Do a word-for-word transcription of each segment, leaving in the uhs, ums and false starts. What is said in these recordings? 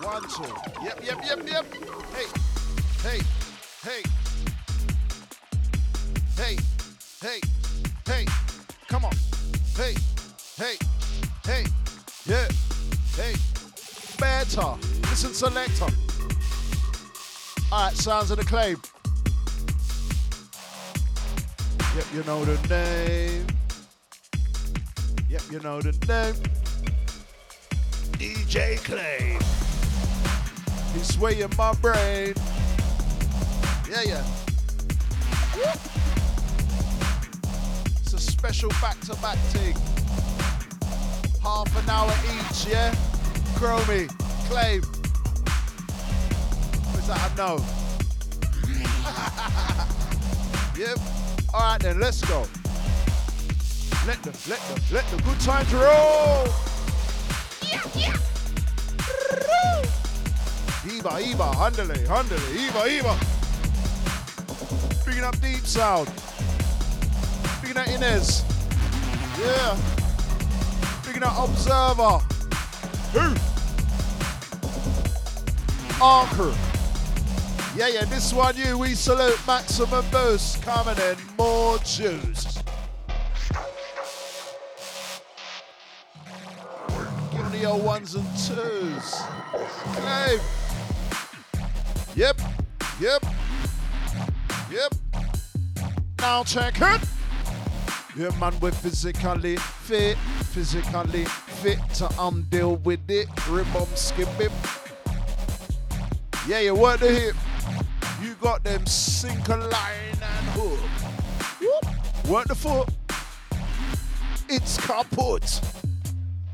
One, two. Yep, yep, yep, yep. Hey, hey, hey. Hey, hey, hey. Come on. Hey, hey, hey. Yeah, hey. Better. Listen, selector. All right, sounds of the Klaim. Yep, you know the name. Yep, you know the name. D J Klaim. He's swaying my brain. Yeah, yeah. Whoop. It's a special back-to-back thing. Half an hour each, yeah? Kromie, Klaim. What's that? I know. Yep. All right then, let's go. let the, let the, let the good times roll. Yeah, yeah. Eva, Eva, handle, handle, Eva, Eva. Bringing up deep sound. Bringing out Inez. Yeah. Bringing out Observer. Who? Anchor. Yeah, yeah, this one you, we salute Maximum Boost. Coming in, more juice. Give me your ones and twos. Claim. Yep, yep, yep. Now check it. Yeah, man, we're physically fit, physically fit to um deal with it. Rip 'em, skip it. Yeah, you work the hip. You got them sinker, line, and hook. Whoop. Work the foot. It's kaput.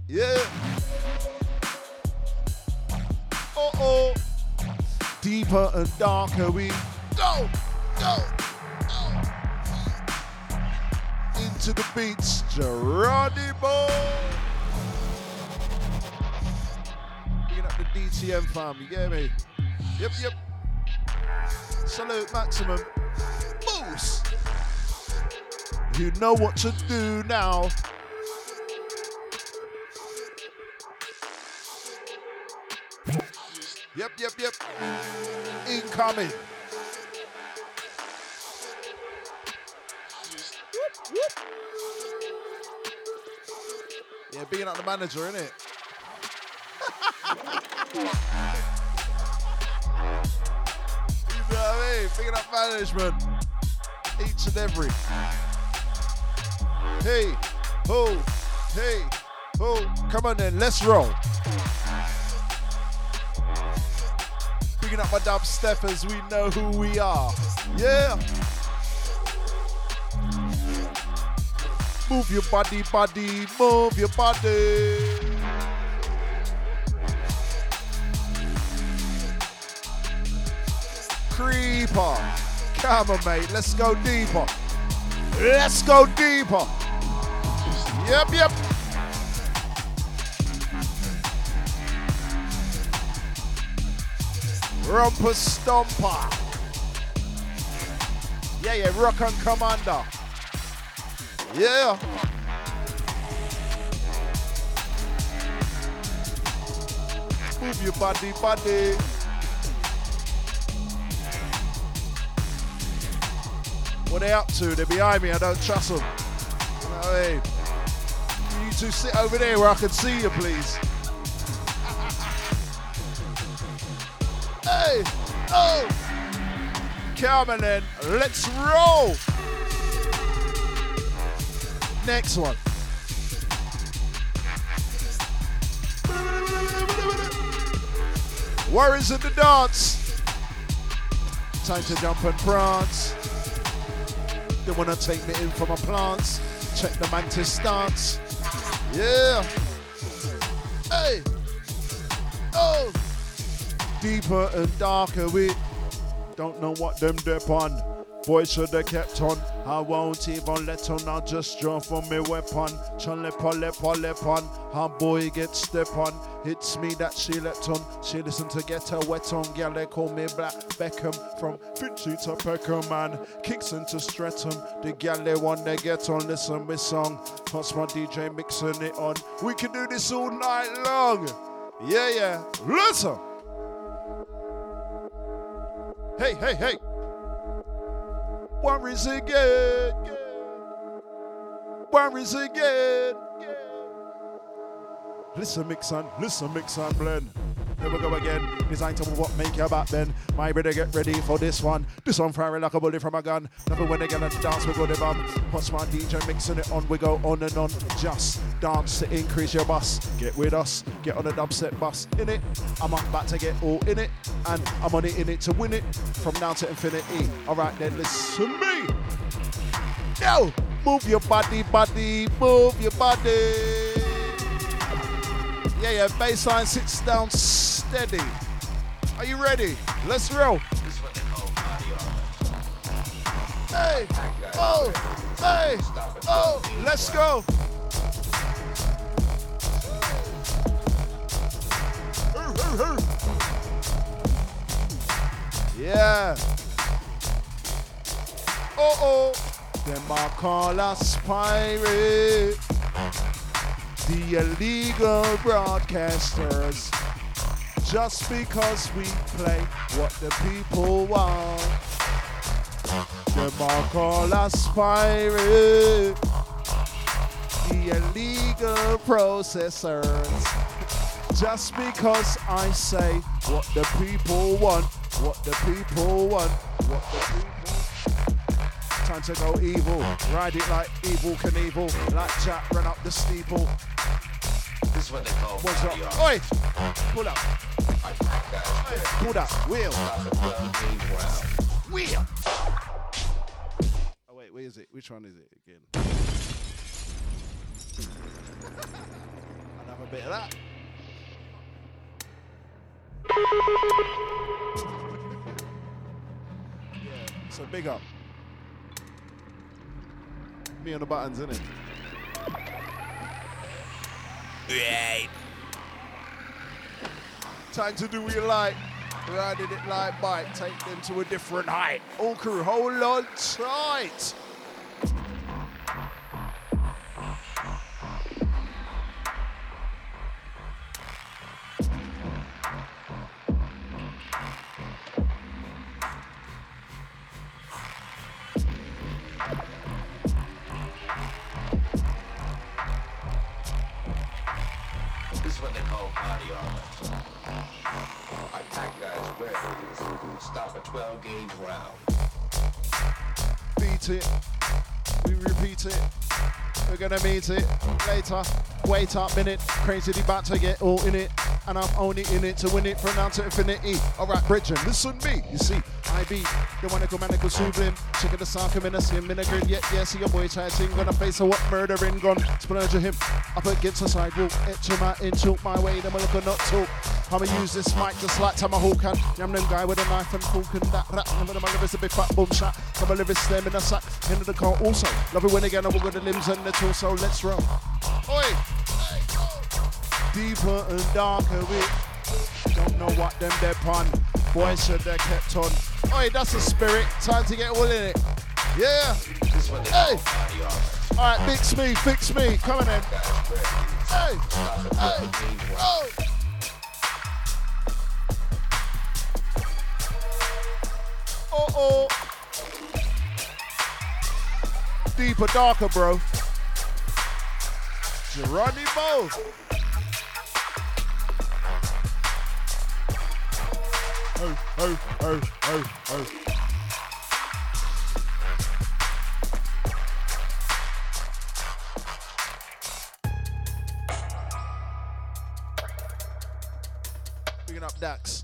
Yeah. Uh-oh. Deeper and darker we go. Go. Go. Into the beats. Geronimo. Picking up the D T M fam, you get me? Yep, yep. Salute Maximum Boost. You know what to do now. Yep, yep, yep. Incoming. Whoop, whoop. Yeah, being up the manager, innit? You know what I mean? Picking up management. Each and every. Hey, ho, hey, ho. Come on then, let's roll. Picking up my dub steppers, we know who we are. Yeah. Move your body, body, move your body. Creeper. Come on, mate. Let's go deeper. Let's go deeper. Yep, yep. Romper Stomper. Yeah, yeah. Rock on Commander. Yeah. Move your body, body. What are they up to? They're behind me, I don't trust them. You know what I mean? Can you two sit over there where I can see you, please? Hey! Oh! Come on then, let's roll! Next one. Warriors in the dance. Time to jump and prance. They wanna take me in for my plants. Check the mantis stance. Yeah. Hey. Oh. Deeper and darker we don't know what them dip on. Boy should have kept on. I won't even let on. I'll just draw from me weapon. Chalepa lepa lepon. Her boy gets step on. It's me that she let on. She listened to get her wet on. Yeah, they call me Black Beckham. From Finchley to Peckham and Kingston to Streatham. The gal they want they get on. Listen me song. That's my D J mixing it on. We can do this all night long. Yeah, yeah. Listen. Hey, hey, hey. Worries again, worries again. Listen, mix and listen, mix and blend. Here we go again. Designed to what make your back bend. My brother, get ready for this one. This one firing like a bullet from a gun. Never when they get to dance, we go to bum. What's my D J mixing it on? We go on and on. Just dance to increase your bus. Get with us. Get on the dubstep bus. In it, I'm about to get all in it, and I'm on it in it to win it. From now to infinity. All right then, listen to me. Yo, move your body, body, move your body. Yeah, yeah, baseline sits down steady. Are you ready? Let's roll. Hey, oh, hey, oh, let's go. Yeah. Oh, oh. Them I call us pirate. The illegal broadcasters. Just because we play what the people want. Them I call us pirate. The illegal processors. Just because I say what the people want, what the people want, what the people want. Time to go evil, ride it like Evil Knievel, like Jack ran up the steeple. This is what they call radio. Oi! Pull up. Pull that wheel. Wheel! Oh wait, where is it? Which one is it again? I'll have a bit of that. Yeah, so big up. Me on the buttons, innit? Right. Time to do what you like. Riding it like bike. Take them to a different height. All crew, hold on tight. It. We repeat it. We're gonna meet it later. Wait up minute. Crazy D about to get all in it, and I'm only in it to win it. Pronounce it infinity. Alright, brethren, listen me. You see, I be the one that go manical sublim. Checking the sock, I'm in a skin, in a grid. Yet, yeah, see your boy chatting. Gonna face a what murdering gone. Splurge him. Up against the sidewalk. Etch him out, inch out my way. Then we're looking not talk. I'ma use this mic just like Tamahawk and I'm them guy with a knife and fork and that rat. I'm gonna my lyrics a big fat boom shot. I'm a lyrics slam in a sack. End of the car also. Love it when again I walk with the limbs and the torso. Let's roll. Oi! Deeper and darker we don't know what them they're pun. Boys should they kept on. Oi, that's a spirit. Time to get all in it. Yeah! This one hey! Alright, fix me, fix me. Come on in. Hey! Hey! Oh! Uh-oh. Deeper, darker, bro. Geronimo. Oh, oh, oh, oh, oh. Picking up Dax.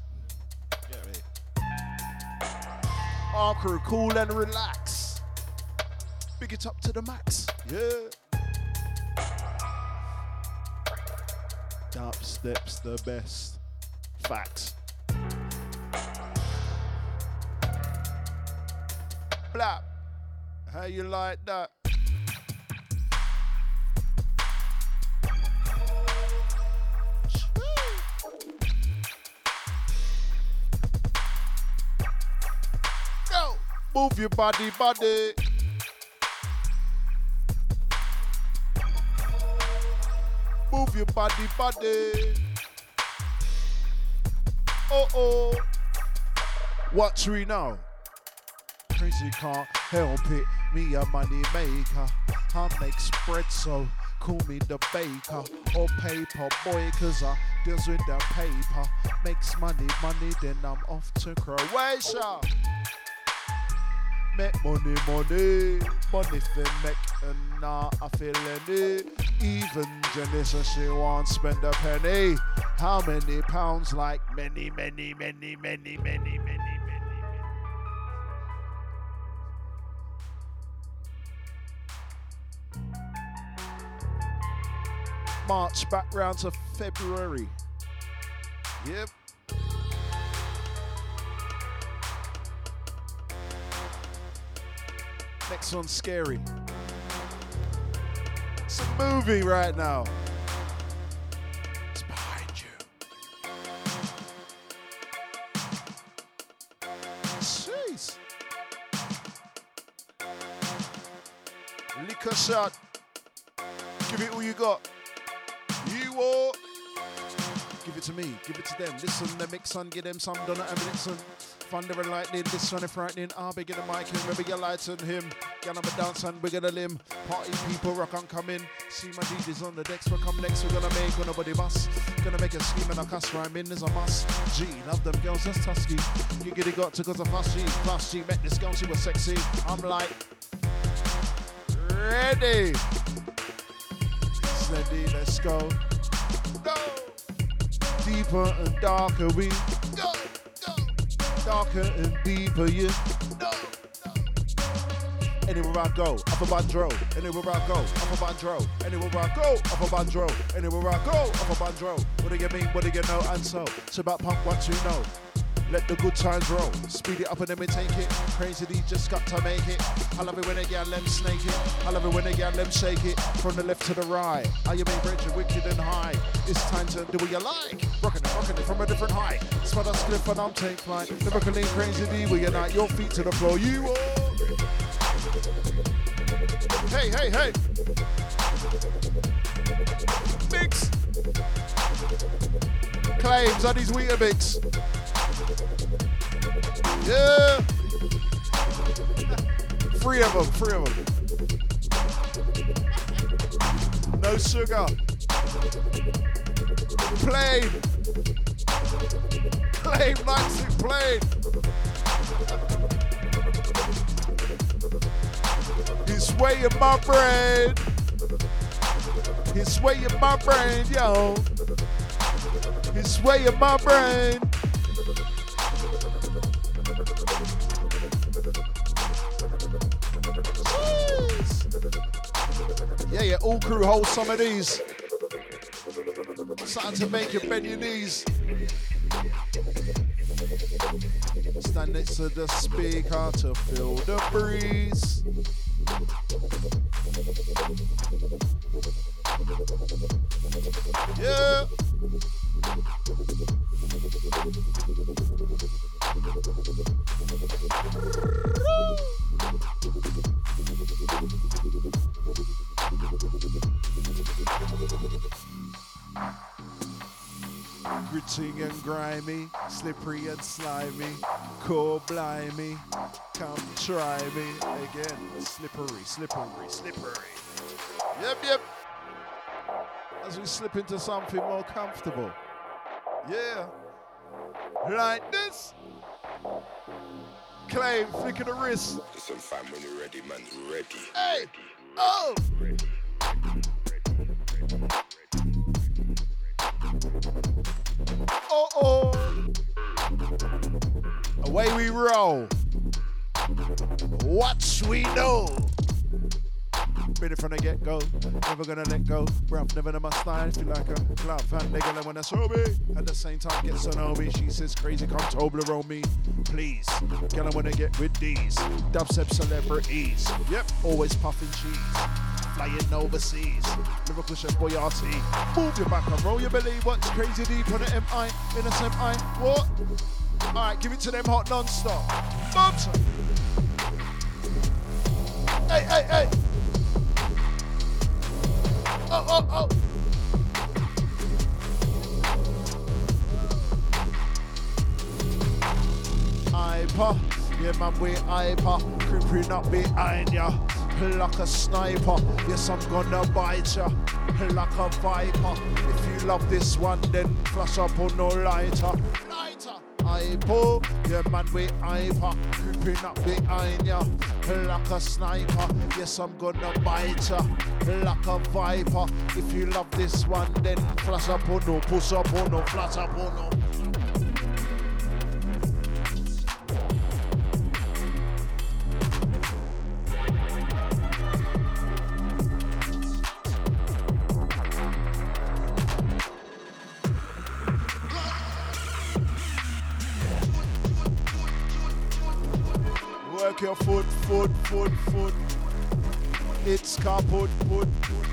Our crew, cool and relax. Big it up to the max. Yeah. Dubstep's the best. Facts. Blap. How you like that? Move your body, body. Move your body, body. Oh, oh. Watch me now. Crazy can't help it. Me a money maker. I make spread, so call me the baker or paper boy, cause I deals with the paper. Makes money, money, then I'm off to Croatia. Make money, money, money for make and now I feel any. Even Janissa, she won't spend a penny. How many pounds? Like many, many, many, many, many, many, many, many. March back round to February. Yep. Next one's scary. It's a movie right now. It's behind you. Jeez. Lick us out. Give it all you got. You all. Give it to me. Give it to them. Listen, the mix on. Give them some. Donna and listen. Thunder and lightning, this sun and frightening. I'll be getting the mic in, remember your lights on him. Get up and dance and we're gonna limb. Party people, rock on coming. See my D Js on the decks, we'll come next. We're gonna make nobody bust. Gonna make a scheme and a cuss rhyme in, there's a must. Gee, love them girls, that's Tusky. You get it got to cause a fuss G. Plus, G met this girl, she was sexy. I'm like, ready. Steady, let's go. Go. Deeper and darker we go. Darker and deeper, yeah. No, no. Anywhere I go, up a bandro. Anywhere I go, up a bandro. Anywhere I go, up a bandro. Anywhere I go, up a bandro. What do you mean? What do you know? And so it's about punk what you know. Let the good times roll. Speed it up and then we take it. Crazy D just got to make it. I love it when they get them snake it. I love it when they get them shake it. From the left to the right. Are you being rich and wicked and high? It's time to do what you like. Rockin' it, rockin' it from a different height. It's what I slip and I'm take flight. Lyrically Crazy D, we unite your feet to the floor. You all. Hey, hey, hey. Mix. Claims on these Weetabix. Yeah. Three of them, three of them. No sugar. Plain. Plain, nice and plain. It's way in my brain. It's way in my brain, yo. It's way in my brain. Yeah, yeah, all crew hold some of these. Starting to make you bend your knees. Stand next to the speaker to feel the breeze. Yeah. Gritty and grimy, slippery and slimy, cool blimey, come try me again. Slippery, slippery, slippery. Yep, yep. As we slip into something more comfortable. Yeah. Like this. Claim, flick of the wrist. Listen, fam, when you're ready, man, ready. Hey! Oh! Ready. Oh, oh. Away we roll. What we know. Ready from the get-go, never gonna let go. Bruv, never know my style, feel like a club fan. They gonna wanna show me. At the same time, get so know me. She says crazy, come Toblerone me. Please, gonna wanna get with these dubstep celebrities. Yep, always puffing cheese. Flying overseas, lyrical chef boyarty. Move your back and roll your belly. What's Crazy Deep on the M I? In the same I, what? All right, give it to them hot non-stop. Bumps. Hey, hey, hey. Oh, oh, oh. Ipa, yeah, man, we Ipa. Creeping up behind ya. Like a sniper, yes, I'm gonna bite ya like a viper. If you love this one, then flash up on no lighter. Lighter, I pull, yeah, man, we hyper. Creeping up behind ya like a sniper. Yes, I'm gonna bite ya like a viper. If you love this one, then flash up on no, push up on no, flash up on no. Your foot, foot, foot, foot. It's car, put, put, put.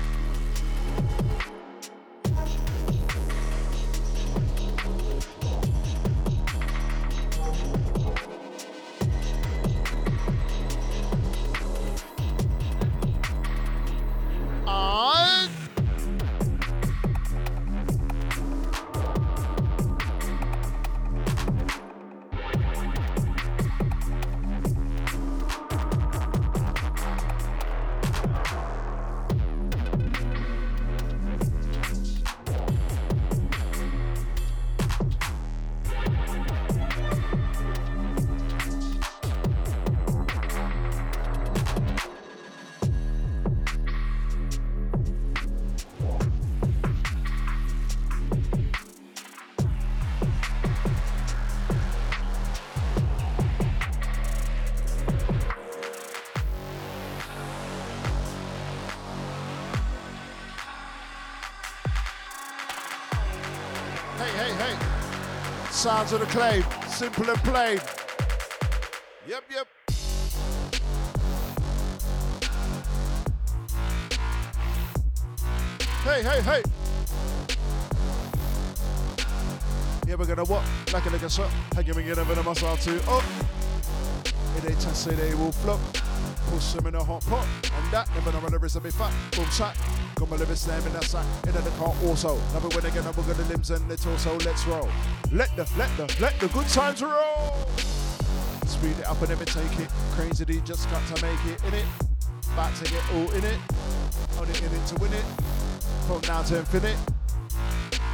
Hey, hey, hey. Sounds of the Klaim. Simple and plain. Yep, yep. Hey, hey, hey. Yeah, we're gonna what? Like a nigga shot. Hanging me in a bit of myself too. Oh. If they test say they will flop. Push them in a hot pot. And that, never know when the wrist a bit fat. Boom chat. Got my lyrics slam in that sack. In the car also. Now we're gonna get up, we're gonna limbs and the torso. Let's roll. Let the, let the, let the good times roll. Speed it up and never take it. Crazy D just got to make it in it. Back to get all in it. On it in it to win it. From now to infinite.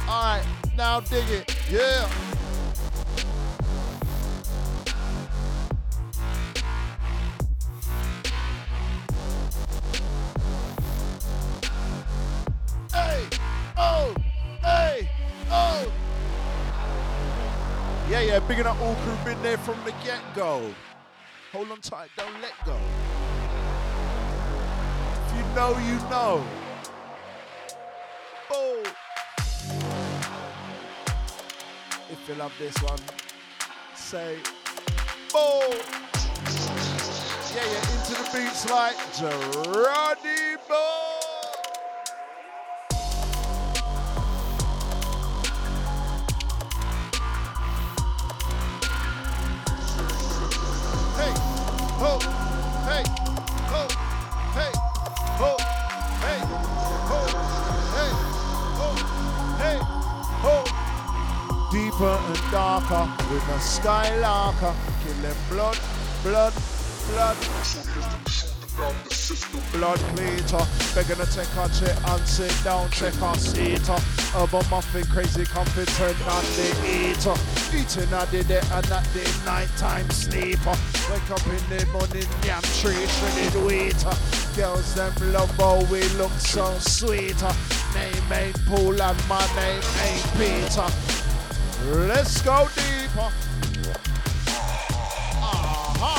Alright, now dig it. Yeah. Hey, oh, hey, oh. Yeah, yeah, big enough all crew been there from the get-go. Hold on tight, don't let go. If you know, you know. Oh. If you love this one, say oh. Yeah, yeah, into the beats like Geronimo. Hey, ho, hey, ho, hey, ho, hey, ho, hey. Hey, ho! Deeper and darker with a skylarker, killing blood, blood, blood. Blood cleater, begging to take our chair and sit down, check our seater. Urban muffin, crazy competent, and the eater. Eating at the day and at the nighttime sleeper. Wake up in the morning, yam tree, shredded waiter. Girls, them love, oh, we look so sweeter. Name ain't Paul and my name ain't Peter. Let's go deeper. Aha!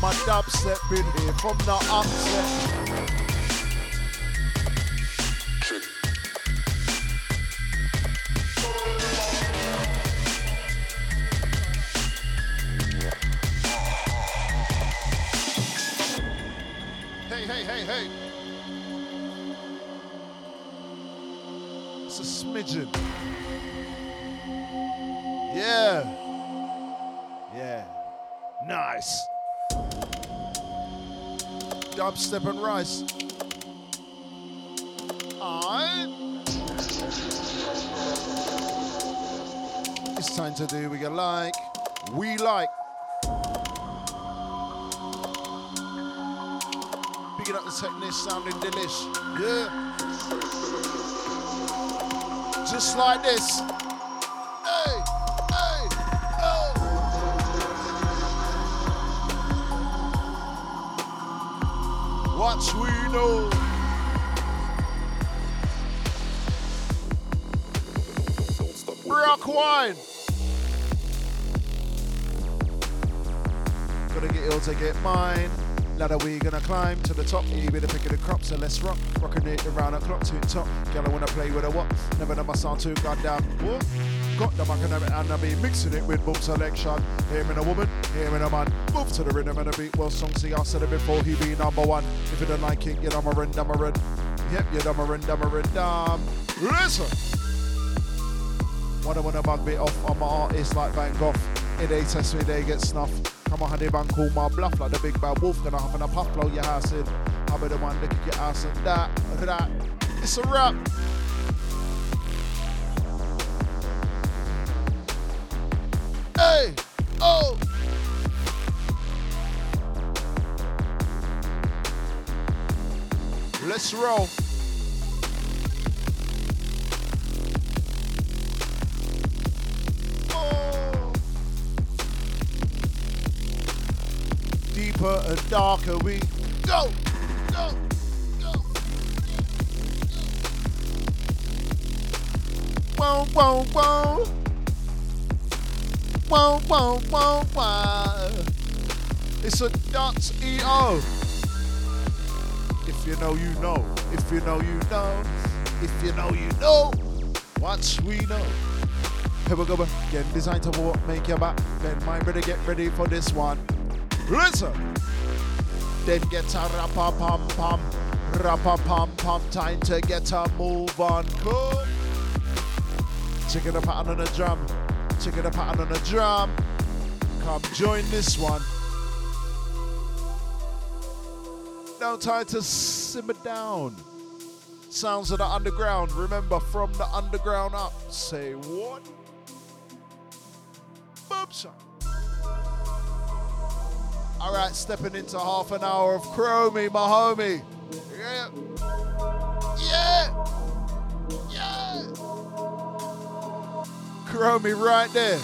My dubstep been here from the upset. Hey, hey, hey, hey. It's a smidgen. Yeah. Yeah. Nice. Dubstep and rice. Alright. It's time to do what you like. We like. Picking up the technique, sounding delish. Yeah. Just like this. Watch we know. Don't stop rock wine. Gonna get ill to get mine. Ladder we gonna climb to the top. You better pick of the crop, so let's rock. Rocking it around the clock to the top. Girl, I wanna play with a what? Never know my sound too goddamn what? Got the macadamic and I be mixing it with boom selection. Him and a woman, him and a man. Move to the rhythm and a beat. Well, song see, I said it before he be number one. If you don't like it, you're dumb and dumb and yep, you're dumb and dumb and dumb. Listen! Why don't wanna bug me off? I'm an artist like Van Gogh. If they test me, they get snuffed. Come on, honey, man, call my bluff like the big bad wolf. Gonna huff and a puff, blow your ass in. I'll be the one to kick your ass in that. Look at that. It's a wrap. Hey! Oh! Let's roll. Oh. Deeper and darker we go. Go. Go. Whoa, whoa, whoa. Whoa, whoa, whoa, whoa. It's a dot E O. If you know, you know. If you know, you know. If you know, you know. Once we know. Here we go again. Design to walk, make your back. Then my brother get ready for this one. Listen. Then get a rap-a-pum-pum. -pum, rap-a-pum-pum. Time to get a move on. Good. Checking the pattern on the drum. Checking the pattern on the drum. Come join this one. Now time to simmer down. Sounds of the underground. Remember, from the underground up. Say what? Boopsa. All right, stepping into half an hour of Kromie, my homie. Yeah. Yeah. Yeah. Kromie right there.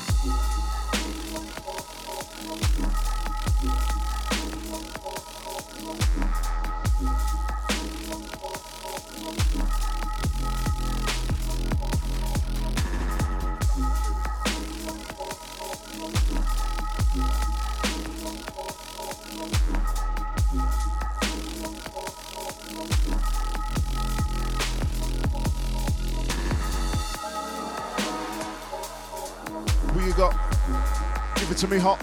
To me hot,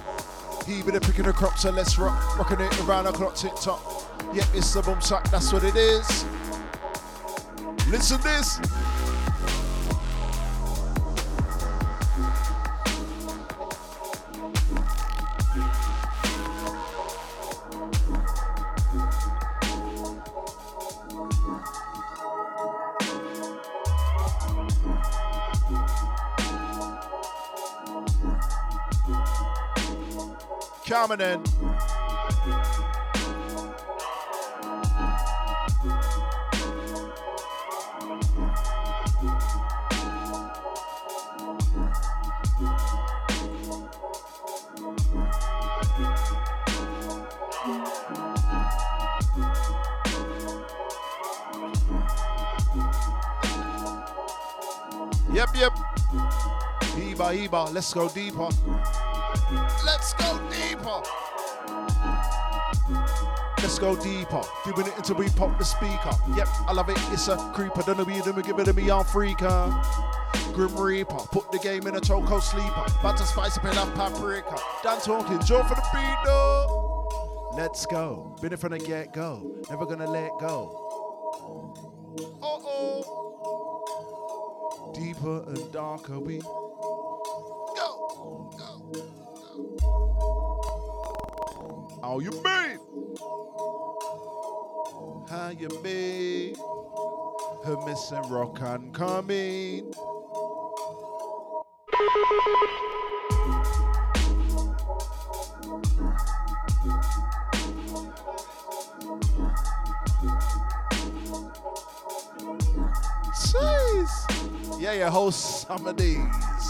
he been picking a crop, so let's rock, rocking it around the clock, tick tock. Yep, it's the boom sack, that's what it is. Listen this. Coming in. Yep, yep. Eba, eba. Let's go deeper. Let's go deeper. Let's go deeper. Doing it until we pop the speaker. Yep, I love it. It's a creeper. Don't know me, don't give it to me. I'm freaker. Grim Reaper. Put the game in a choco sleeper. About to spice up enough paprika. Done talking. Joy for the beat, though. Let's go. Been it from the get go. Never gonna let go. Uh oh. Deeper and darker we. How you be? How you be? Her missing rock and coming. Jeez. Yeah, your whole summer days.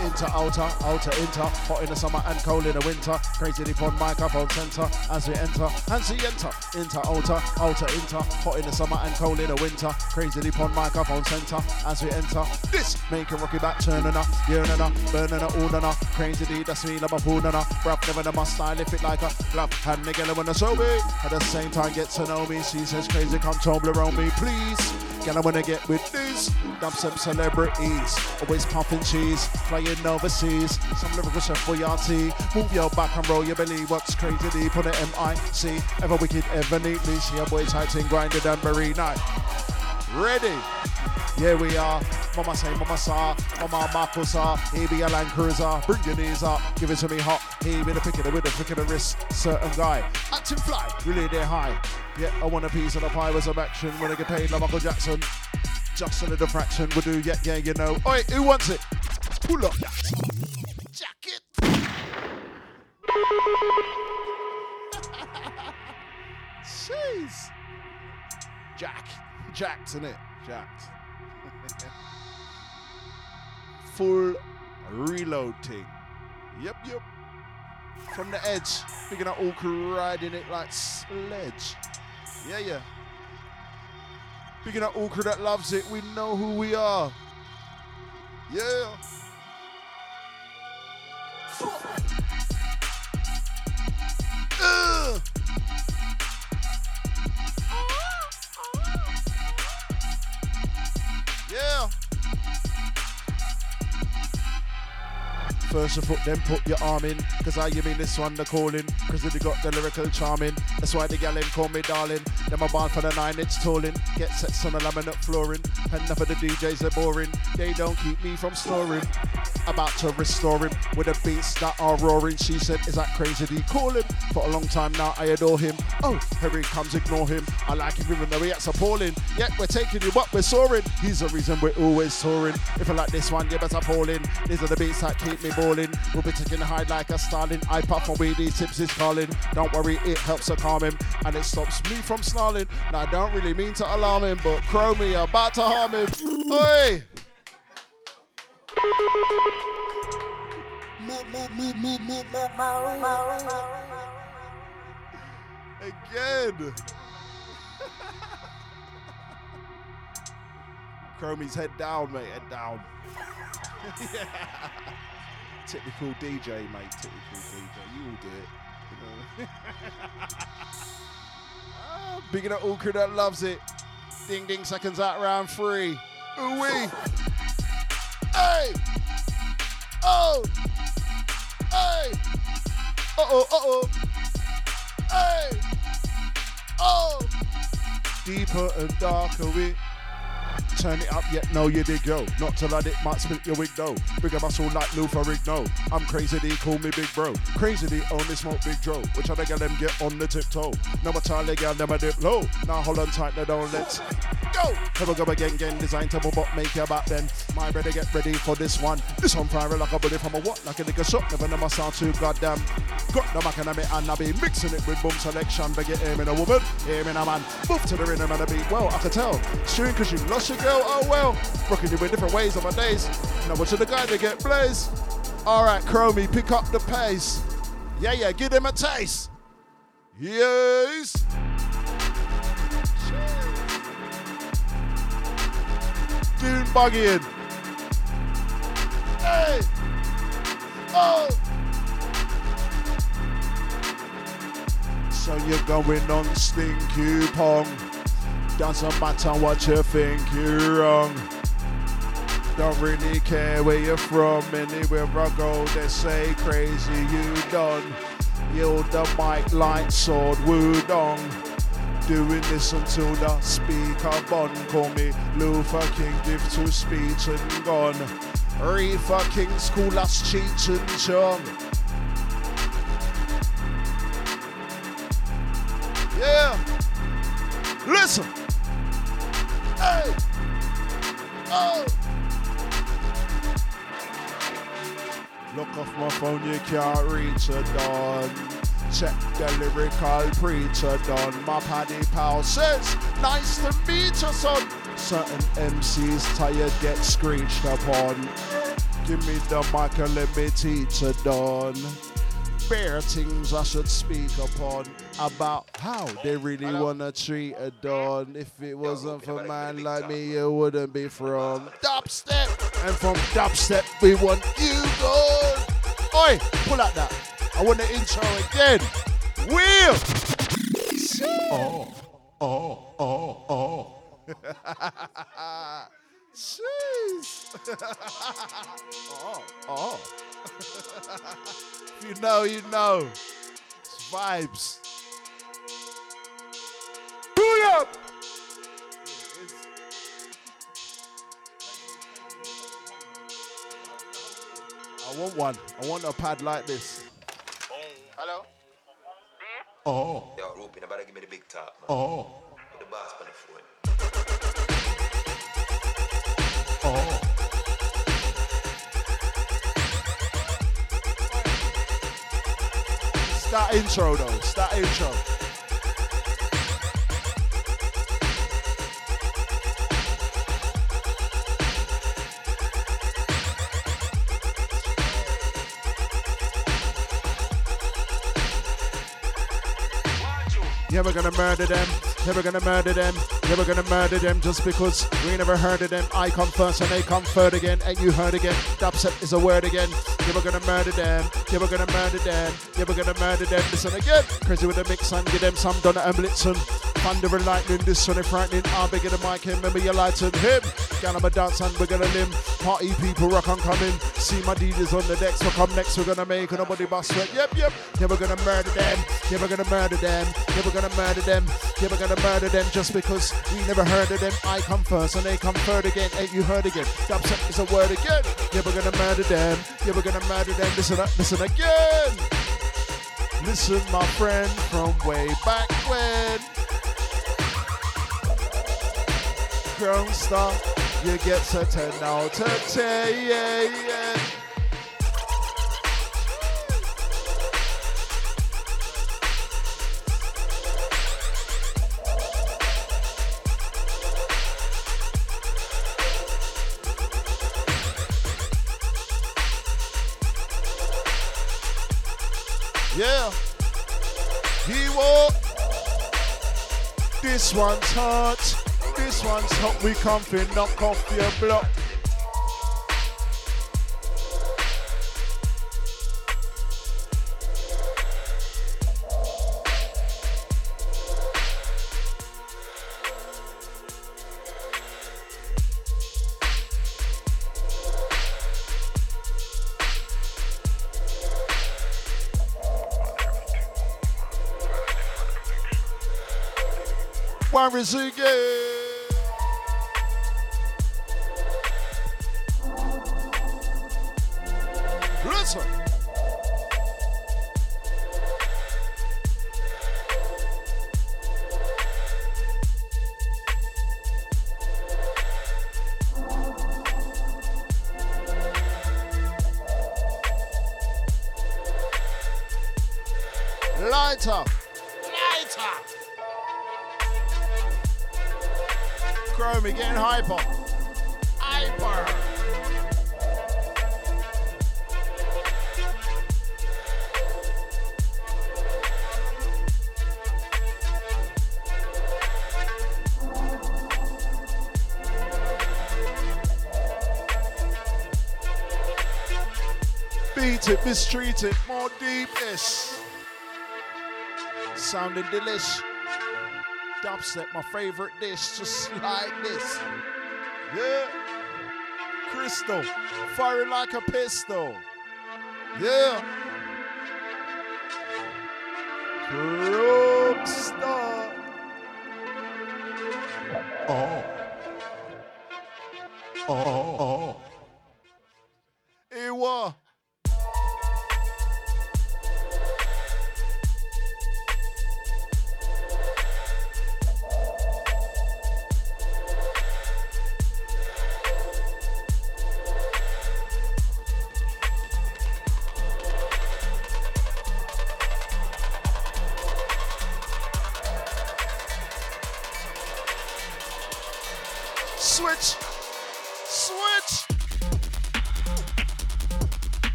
Into outer, outer, inter, hot in the summer and cold in the winter. Crazy D on microphone center as we enter, and see enter. Into outer, outer, inter, hot in the summer and cold in the winter. Crazy D on microphone center as we enter. This make a rocky back turning up, yearning up, burning up, all up. Crazy D, that's me, love my food and up. Rap never the must, I lift it like a glove. And Miguel when I show me. At the same time, get to know me. She says, crazy, come tumble around me, please. Girl, I wanna get with this. Dump some celebrities. Always pumping cheese. Flying overseas. Some lyrical chef for your tea. Move your back and roll your belly. What's crazy deep on the M I C? Ever wicked, ever neatly. See your boy tight and grinded and very night. Ready? Yeah, we are. Mama say, mama saw. Mama Marco saw. He be a Land Cruiser. Bring your knees up. Give it to me hot. He be the picking with the flick of the wrist. Certain guy. Acting fly. Really, they're high. Yeah, I want a piece of the pie with some action. When I get paid like Michael Jackson. Justin of the Fraction will do, yeah, yeah, you know. Oi, who wants it? Pull up that jacket. Jeez. Jack. Jacked, innit? Jacked. Full reloading. Yep, yep. From the edge. Picking up all riding it like sledge. Yeah, yeah. Picking up all crew that loves it. We know who we are. Yeah. Uh. Yeah. First you put, then put your arm in. Cause I give me this one the calling. Cause they got the lyrical charming. That's why the gallin call me darling. Then my barn for the nine inch tooling. Get sets on the laminate flooring. Enough of the D Js are boring. They don't keep me from snoring. About to restore him with the beats that are roaring. She said, is that Crazy D calling? For a long time now I adore him. Oh, here he comes, ignore him. I like him even though he acts appalling. Yet we're taking you up, we're soaring. He's the reason we're always soaring. If I like this one, you better pull in. These are the beats that keep me balling. We'll be taking the high like a Stalin. I puff on weed, these tips is calling. Don't worry, it helps to calm him. And it stops me from snarling. Now I don't really mean to alarm him, but Chromie about to harm him. Oi! Again. Chromie's head down, mate, head down. Yeah. Typical D J, mate, typical D J. You all do it. You know? Ah, big enough all crew that loves it. Ding ding seconds out round three. Ooh wee. Hey! Oh! Hey! Uh-oh, uh-oh. Hey! Oh! Deeper and darker we turn it up, yet no, you dig yo. Not till I dick might split your wig though. Bigger muscle like Luther Rigno. I'm Crazy D, call me Big Bro. Crazy D only smoke big dro. Which other gal them get on the tiptoe? Now I tell the gal them a dip low. Now hold on tight, now don't let's go. Here we go again, again. Design table but make your back then. My brother get ready for this one. This on fire like a bullet from a what? Like a nigga shot. Never know my sound too goddamn. Got the back and I mean, and I be mixing it with boom selection. But get aim in a woman, aim in a man. Move to the rhythm and a beat. Well, I can tell. Stream cause you lost your girl, oh well. Rocking you in different ways on my days. Now watch the guy to get blazed. Alright, Chromie, pick up the pace. Yeah, yeah, give them a taste. Yes. Dune bugging. Hey. Oh. So you're going on stinky pong. Doesn't matter what you think, you're wrong. Don't really care where you're from. Anywhere I go, they say crazy, you done. Yield the mic, light sword, wudong. Doing this until the speaker bun. Call me Luther King, give to speech and gone. Reefer King's call us Cheech and Chong. Yeah, listen. Hey, oh. Look off my phone, you can't reach a don. Check the lyrical preacher don. My paddy pal says, nice to meet you, son. Certain M Cs tired get screeched upon. Give me the mic and let me teach a don. Bare things I should speak upon about how they really wanna treat a don. If it wasn't for man like me, it wouldn't be from dubstep. And from dubstep, we want you gone. Oi, pull out that. I want the intro again. Wheel. Oh, oh, oh, oh. Jeez. Oh, oh. You know, you know. It's vibes. Pull up! I want one. I want a pad like this. Hello? Oh. Yo, Ruben, I better give me the big top, man. Oh. Put the boss on the foot. that intro though, it's that intro. Never gonna murder them, never gonna murder them, never gonna murder them just because we never heard of them. I come first and they come third again, and you heard again, dubstep is a word again. Never gonna murder them, never gonna murder them, never gonna murder them, listen again. Crazy with the mix and give them some Donna and Blitzen. Thunder and lightning, this one is frightening. I'll be gonna mic him, remember you lighten him. Gonna dance and we're gonna limb. Party people, rock on coming. See my D Js on the decks, we'll come next, we're gonna make a body bus sweat. Yep, yep, never gonna murder them, never gonna murder them, never gonna murder them, never gonna murder them just because we never heard of them. I come first and they come third again, ain't you heard again? Dubstep is a word again, never gonna murder them, never gonna murder them, listen up, listen again. Listen, my friend, from way back when. Kromestar, you get a ten out of ten, yeah, yeah. Yeah, he walk. This one's hot. This one's hot, we come to knock off your block. Where is he again? Lighter, lighter. Chromie getting hyper, hyper. It, mistreat it, more deepness. Sounding delish. Dubstep, my favorite dish, just like this. Yeah. Crystal, firing like a pistol. Yeah. Kromestar. Oh. Oh, oh. It was.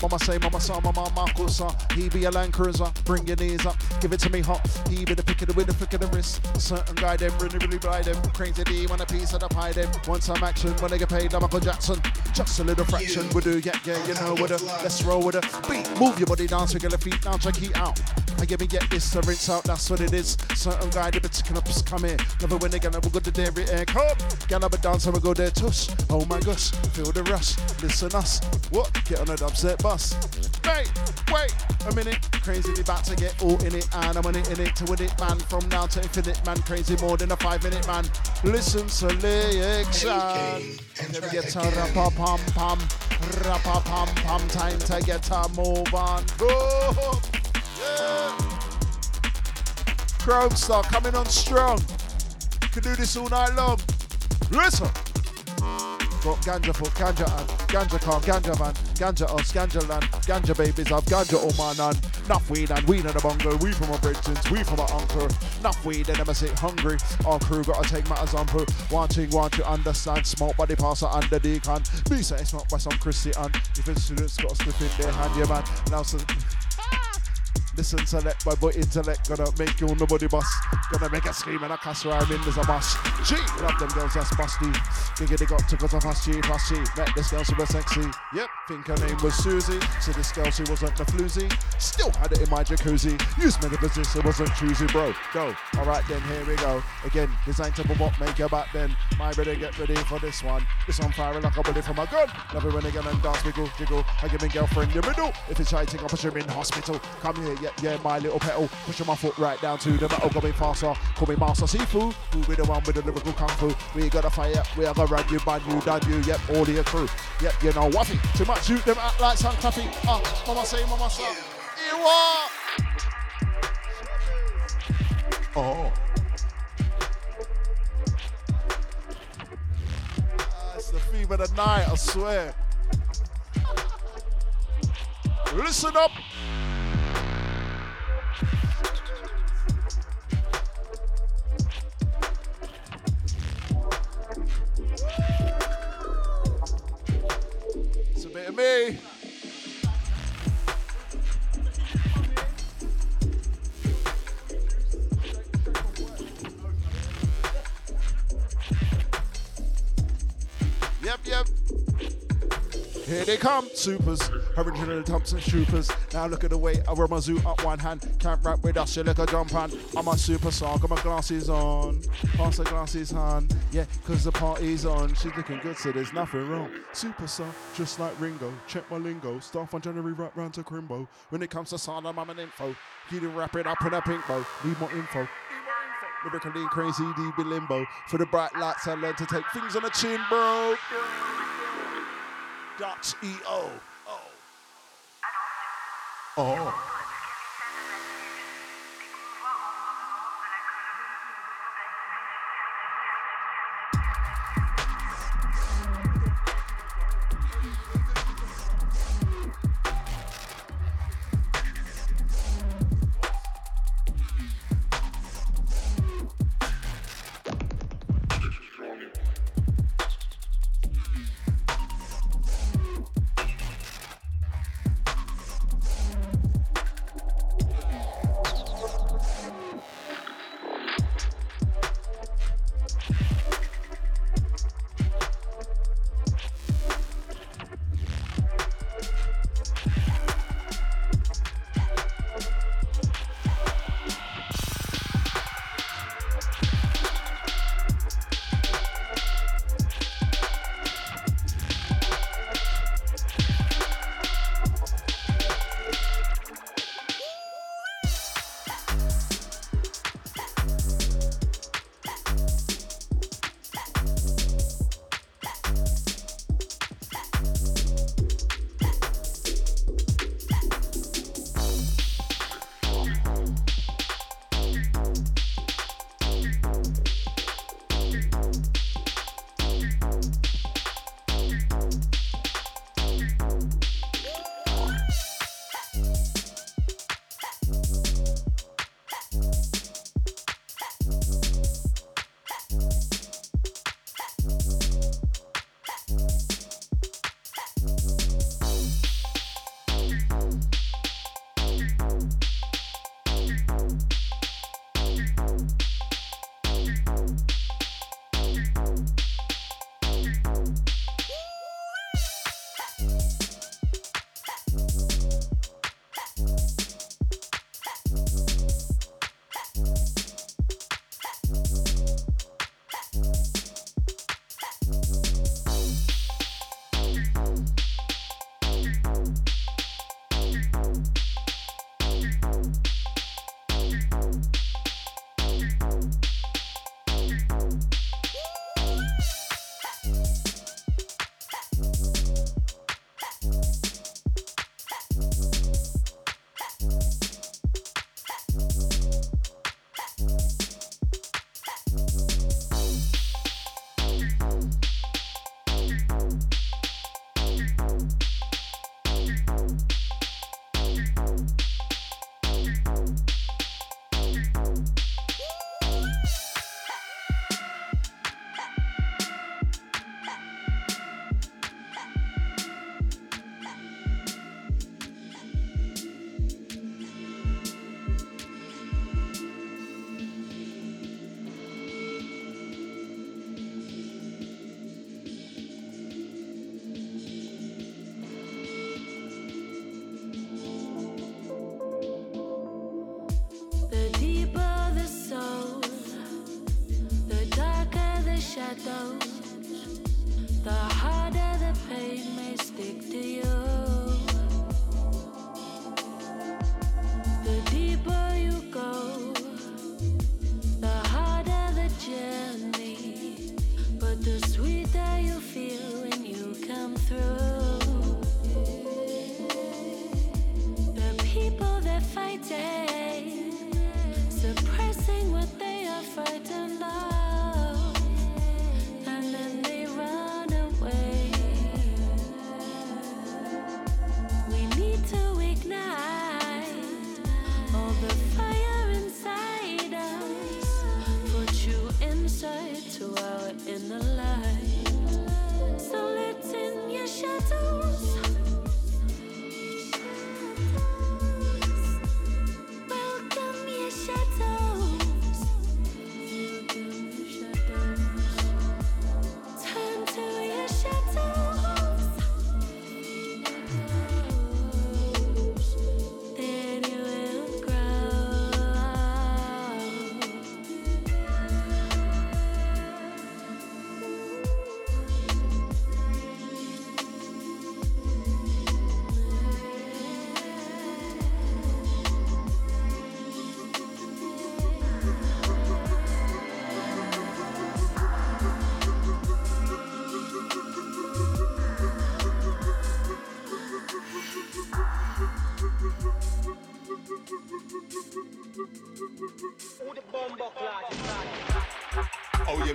Mama say, mama saw, mama Marcosa. He be a Land Cruiser, bring your knees up, give it to me hot. He be the pick of the winner, flick of the wrist. Certain guy them, really, really blind them. Crazy D, want a piece of the pie them. Want some action, when they get paid, I'm Michael Jackson. Just a little fraction, we do, yeah, yeah, you know, with her. Let's roll with her. Beat, move your body down, wiggle your feet down, check it out. I give me get this to rinse out, that's what it is. Certain guy, the particular just come here. Never win again, I will go to the dairy air. Come, get up a dance and we go there, tush. Oh my gosh, feel the rush, listen us. What? Get on a dubstep bus. Hey, wait a minute. Crazy, be back to get all in it, and I'm in it, in it to win it, man. From now to infinite, man. Crazy, more than a five minute, man. Listen to lyrics, and never get to rap-a-pam-pam, pam, rap-a-pam-pam, pam. Time to get a move on. Go! Yeah. Kromestar coming on strong. Could do this all night long. Listen. Got ganja for ganja and ganja calm, ganja man, ganja us, ganja land, ganja babies, I've ganja all my nan. Nuff weed and weed in the bungle, we from our Britons, we from our uncle. Nuff weed and never sit hungry. Our crew gotta take matters on her. Wanting, want to understand, smoke body passer under the can. Be set smoked by some Christy and if it's students gotta slip in their hand, yeah man. Now so listen, select by boy intellect, gonna make you nobody bust. Gonna make a scream and a cuss where I'm in, there's a bus. Gee, love them girls, that's busty. Thinking they got to go to fast G, fast G. Met this girl, she was sexy. Yep, think her name was Susie. So this girl, she wasn't the floozy. Still had it in my jacuzzi. Used me the business, it wasn't choosy, bro. Go, alright then, here we go. Again, designed to what make your back then. My brother, get ready for this one. This on fire like a bully from a gun. Love it when they get and dance, wiggle, jiggle. I give me girlfriend in the middle. If it's shy, take up, push him in hospital. Come here. Yeah, yeah, my little petal, pushing my foot right down to the metal, going faster, call me Master Sifu, who be the one with the lyrical kung fu, we gotta fight, yep, we have a run you, man, you, done you, yep, all your crew, yep, you know, waffy, too much, shoot them out like some taffy, ah, uh, mama say, mama say, Ewa! Oh. Ah, it's the theme of the night, I swear. Listen up! It's a bit of me. Yep, yep. Here they come, supers, original Thompson troopers. Now look at the way I wear my zoo up one hand. Can't rap with us, you look a jump on. I'm a super star, got my glasses on. Pass the glasses on, yeah, cause the party's on. She's looking good, so there's nothing wrong. Super star, just like Ringo. Check my lingo, staff on January, right round to Crimbo. When it comes to sound, I'm an info. You didn't wrap it up in a pink bow. Need more info. Lyrically crazy, D be limbo. For the bright lights, I learned to take things on the chin, bro. Dot E O. Oh. Oh.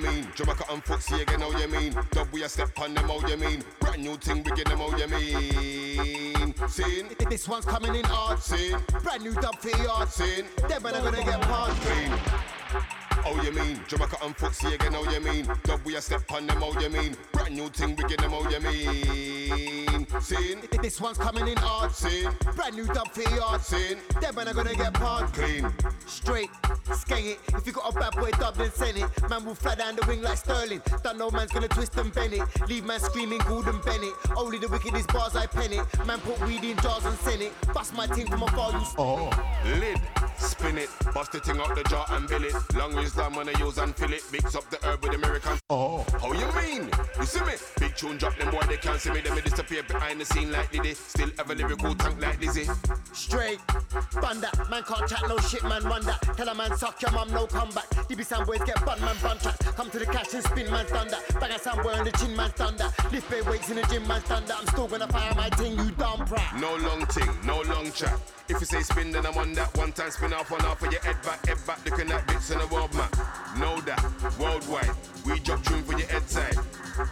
you mean? Jamaica and Foxy again, how you mean? Dub we a step on them, how you mean? Brand new thing, we get them, how you mean? Sin, this one's coming in hard. Sin, brand new dub for your sin. Them man are gonna get hard. How you mean? Jamaica and Foxy again, how you mean? Dub we a step on them, how you mean? Brand new thing, we get them, how you mean? Sin, this one's coming in hard. Sin, brand new dub for your sin. Them man are gonna get hard. Clean, straight, skang it. If you got a bad boy dub, then send it. Man will fly down the wing like Sterling. Don't know man's gonna twist and bend it. Leave man screaming Gordon Bennett. Only the wicked is bars I pen it. Man put weed in jars and send it. Bust my ting from afar, you oh, lid, spin it. Bust the ting out the jar and bill it. Long wisdom when I use and fill it. Mix up the herb with Americans. Oh, how you mean? You see me? Big tune drop them boy, they can't see me. They may disappear behind the scene like Diddy. Still have a lyrical tank like Dizzy. Straight, banda. Man can't chat no shit, man run that. Tell a man suck your mum, no comeback. You be some boys get bun, man bun tracks. Come to the cash and spin, man thunder. Bang a sound boy on the chin, man thunder. Lift bay weights in the gym, man thunder. I'm still gonna fire my ting, you dumb brat. No long ting, no long chat. If you say spin, then I'm on that. One time spin off, one off for your head back, head back. Looking at bits on the world map. Know that, worldwide. We drop tune for your head side.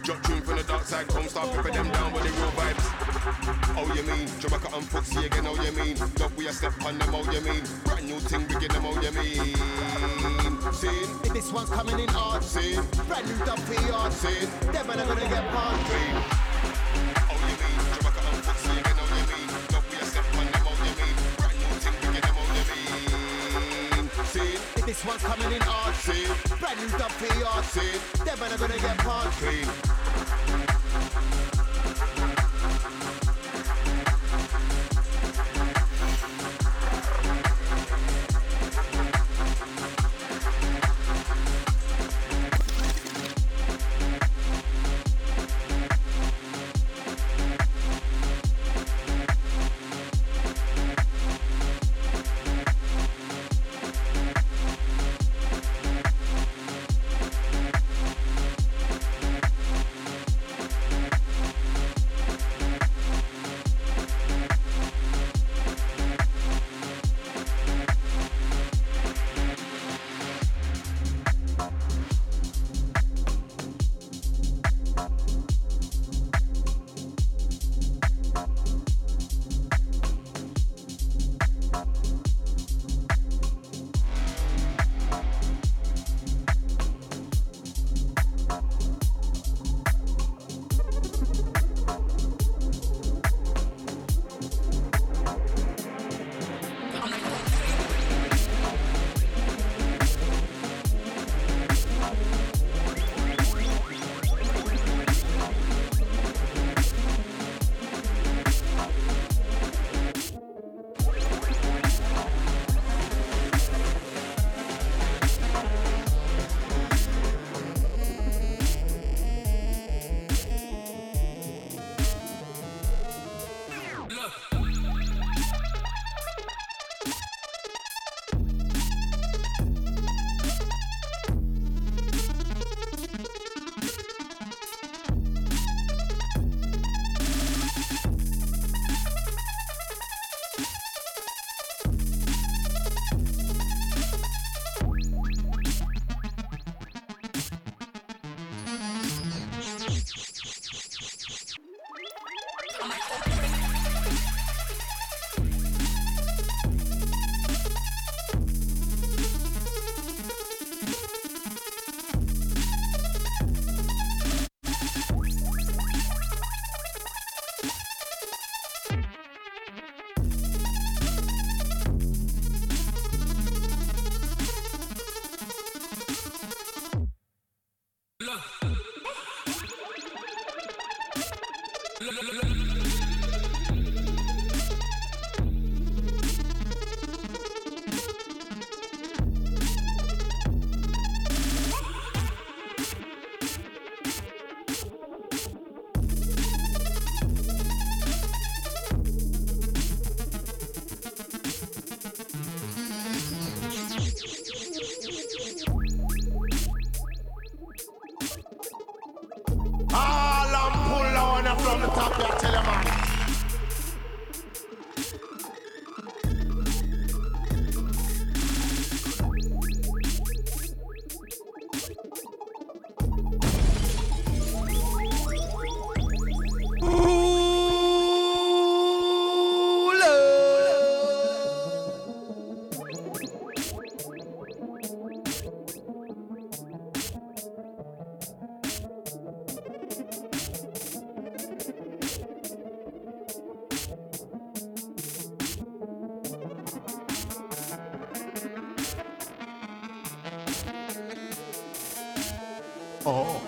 Drop tune from the dark side. Come start pepper them down with the real vibes. Oh you mean? Jamaica and Foxy again, oh you mean? Dub we a step on them, oh you mean? Brand new thing, we get them, oh you mean? Sin, this one's coming in hard. Sin, brand new dub for your sin. Them man are gonna get hard. Oh you mean? Jamaica and Foxy again, oh you mean? Dub we a step on them, oh you mean? Brand new thing, we get them, oh you mean? Sin, this one's coming in hard. Sin, brand new dub for your sin. Them man are gonna get hard. Oh.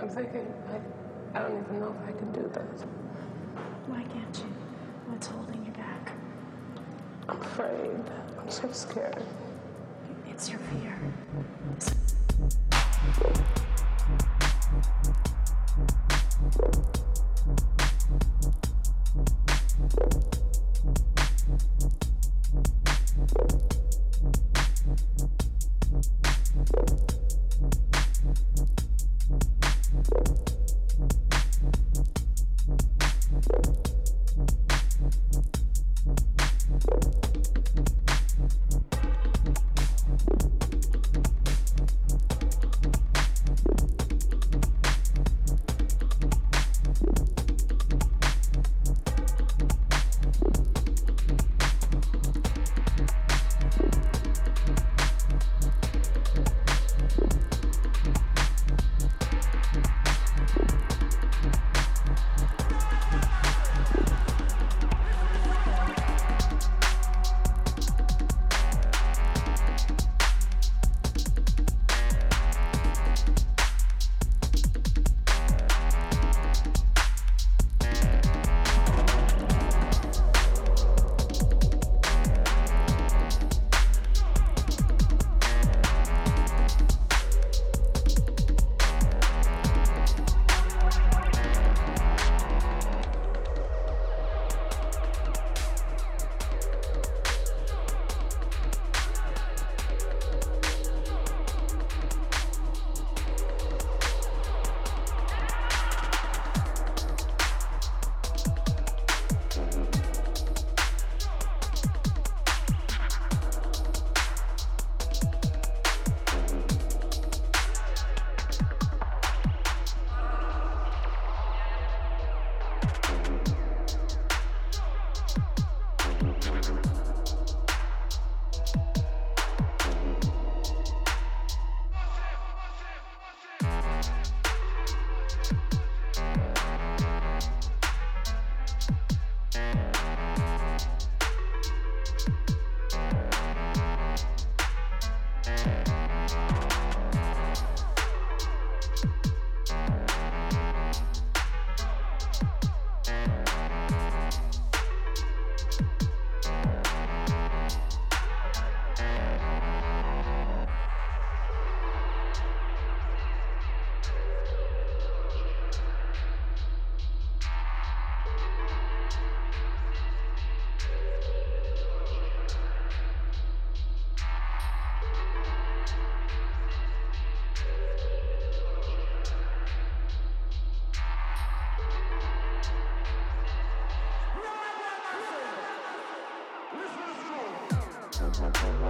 I'm thinking, I, I don't even know if I can do this. Why can't you? What's holding you back? I'm afraid. I'm so scared. It's your fear. It's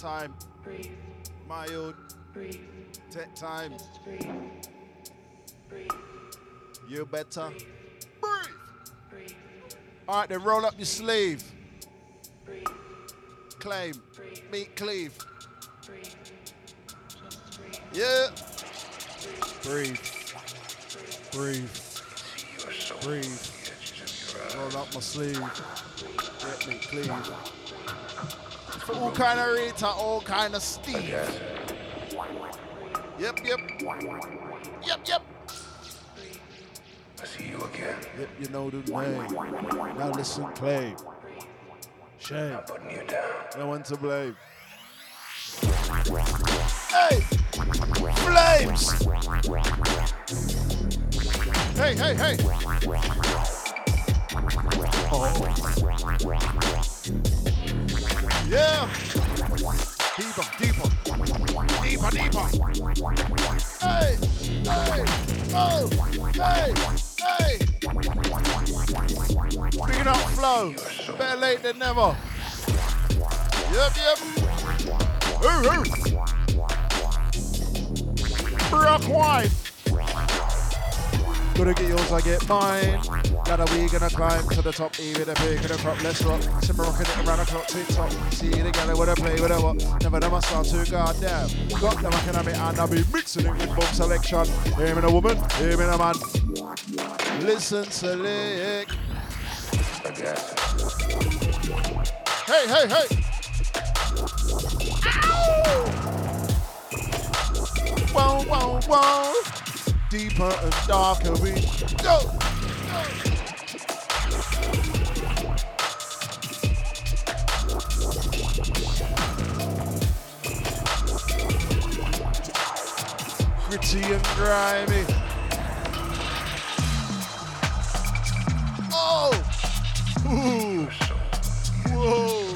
time. Breathe. Mild. Breathe. Take time. Just breathe. Breathe. You better. Breathe. Breathe. Breathe. All right, then roll up your sleeve. Breathe. Klaim. Breathe. Meet Cleave. Breathe. Just breathe. Yeah. Breathe. Breathe. Breathe. Breathe. Breathe. Roll up my sleeve. Get me clean. All kind of Rita, all kind of Steve. Okay. Yep, yep. Yep, yep. I see you again. Yep, you know the name. Now listen, Klaim. Shame. I'm putting you down. No one to blame. Hey! Flames! Hey, hey, hey! Oh. Yeah! Deeper, deeper. Deeper, deeper. Hey! Hey! Oh! Hey! Hey! Big it up, Flow. Better late than never. Yep, yep. Ooh, ooh. Brock wine. Gonna get yours, I get mine. Now we gonna climb to the top, even if we're gonna crop, let's rock. Simmer rockin' it around the clock, tick tock. See the galley with a play, with a what? Never done my style too goddamn. Got the economic and I'll be mixing it with bomb selection. Hear me a woman, hear me a man. Listen to lick. Hey, hey, hey! Ow! Whoa, whoa, whoa! Deeper and darker we go! Go! Gritty and grimy. Oh! Ooh. Whoa!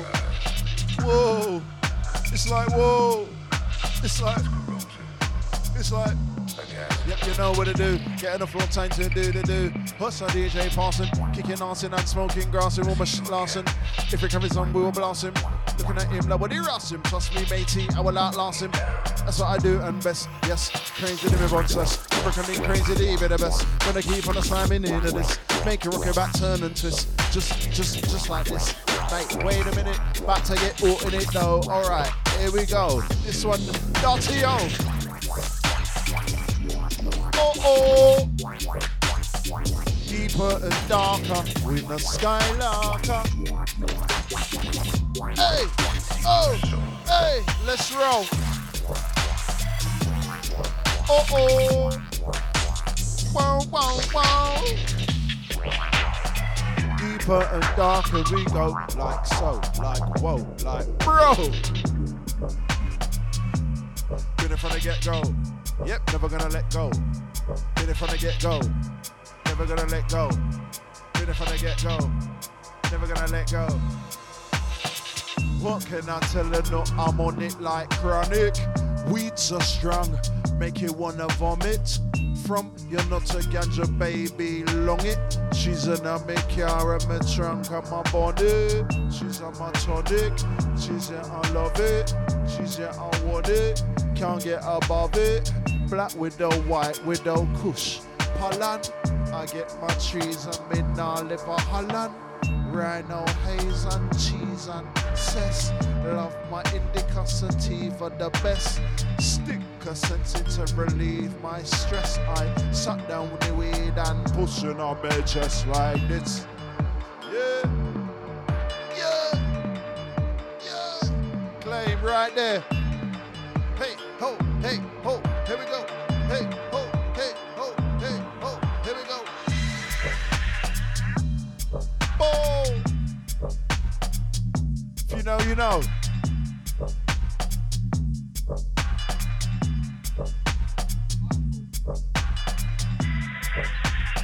Whoa! It's like whoa! It's like it's like. Yep, you know what to do. Get on the floor, time to do the do. Hustle D J Parson, kicking arson and smoking grass and all my shit larson. If it comes on, we will blast him. Looking at him, nobody rush him. Trust me, matey, I will outlast him. That's what I do and best. Yes, crazy D with success. Freaking crazy D with the best. Gonna keep on slamming into this. Make a rocket back turn and twist. Just, just, just like this. Mate, wait a minute. About to get all in it though. All right, here we go. This one, D T M. Oh, deeper and darker with the skylarker. Hey, oh, hey, let's roll. Oh, oh, wow, wow, wow. Deeper and darker we go, like so, like whoa, like bro. Did it from the get-go. Yep, never gonna let go. Did it from the get-go. Never gonna let go. Did it from the get-go. Never gonna let go. What can I tell her? No, I'm on it like chronic. Weeds are strong, make you wanna vomit. From you're not a ganja baby, long it. She's in a make her in my trunk and my body. She's on my tonic. She's yeah, I love it. She's yeah, I want it. Can't get above it. Black widow, white widow, kush, Holland. I get my trees and midnight live a Holland. Rhino, haze and cheese and cess. Love my indica sativa the best. Stick a scented to relieve my stress. I sat down with the weed and pushing on my chest like this. Yeah, yeah, yeah. Klaim right there. Hey, ho, hey, ho, here we go. Hey, ho, hey, ho, hey, ho, here we go. Boom! If you know, you know.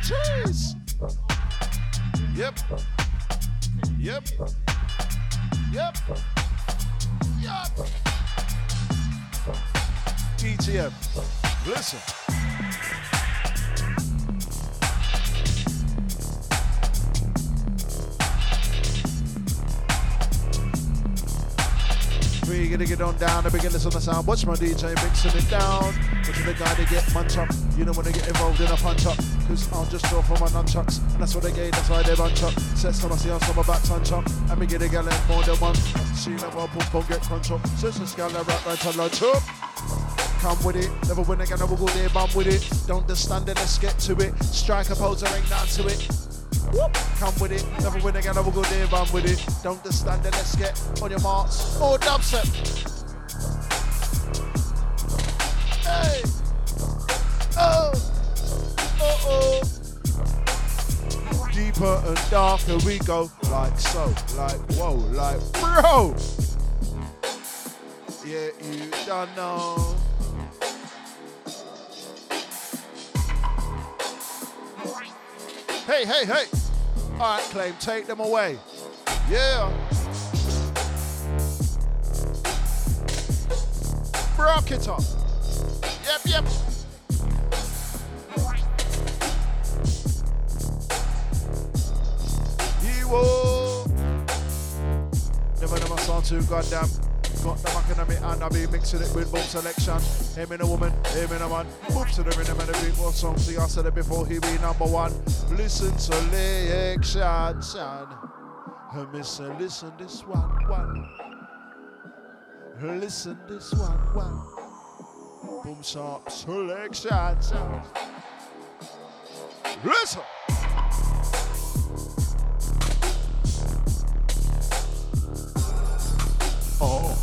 Cheers! Yep. Yep. Yep. Yep. D T M, listen. We're gonna get on down and begin this on the sound. Watch my D J mixing it down. Watching the guy to get munch up. You don't wanna get involved in a punch up, cause I'll just draw for my nunchucks. And that's what they gave, that's why they bunch up. Says some I see on some about punch up. And we get a gal in more than one. She never pop on get crunch up. Says this gal that rap right to lunch up. Come with it, never win again, I will go there, bump with it. Don't just stand it, let's get to it. Strike a pose, I ain't down to it. Whoop. Come with it, never win again, I will go there, bump with it. Don't just stand it, let's get on your marks. More dubstep. Hey! Oh! Uh-oh! Deeper and darker we go. Like so, like whoa, like bro! Yeah, you don't know. Hey, hey, hey! All right, Klaim, take them away. Yeah. Rock it up. Yep, yep. Yo. Never, never sound too goddamn. Got the back in me and I be mixing it with boom selection. Him and a woman, him and a man. Boom to the rhythm and the beat. What song? See, I said it before, he be number one. Listen to selection. Son. Miss, listen this one, one. Listen this one, one. Boom sharp selection. Son. Listen. Oh.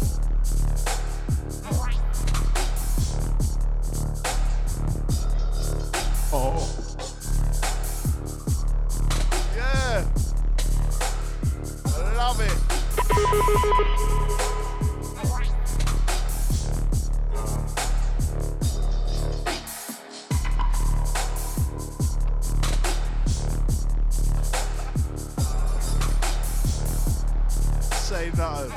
Oh. Yeah. I love it. Say no.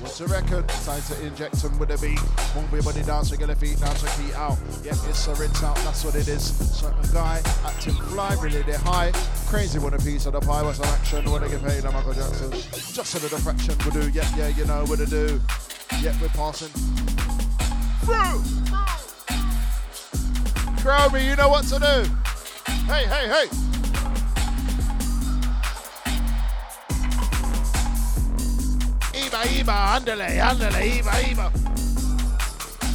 What's a record? Time to inject them with a beat. Move your body down, swing your feet down, swing your feet out. Yep, it's a rinse out, that's what it is. Certain guy, acting fly, really they're high. Crazy, want a piece of the pie, what's an action? Wanna get paid, I'm Michael Jackson. Just a little fraction, we'll do, yep, yeah, you know what to do. Yep, we're passing through. Cromie, you know what to do. Hey, hey, hey. Iba, Iba, andale, andale, Iba, Iba.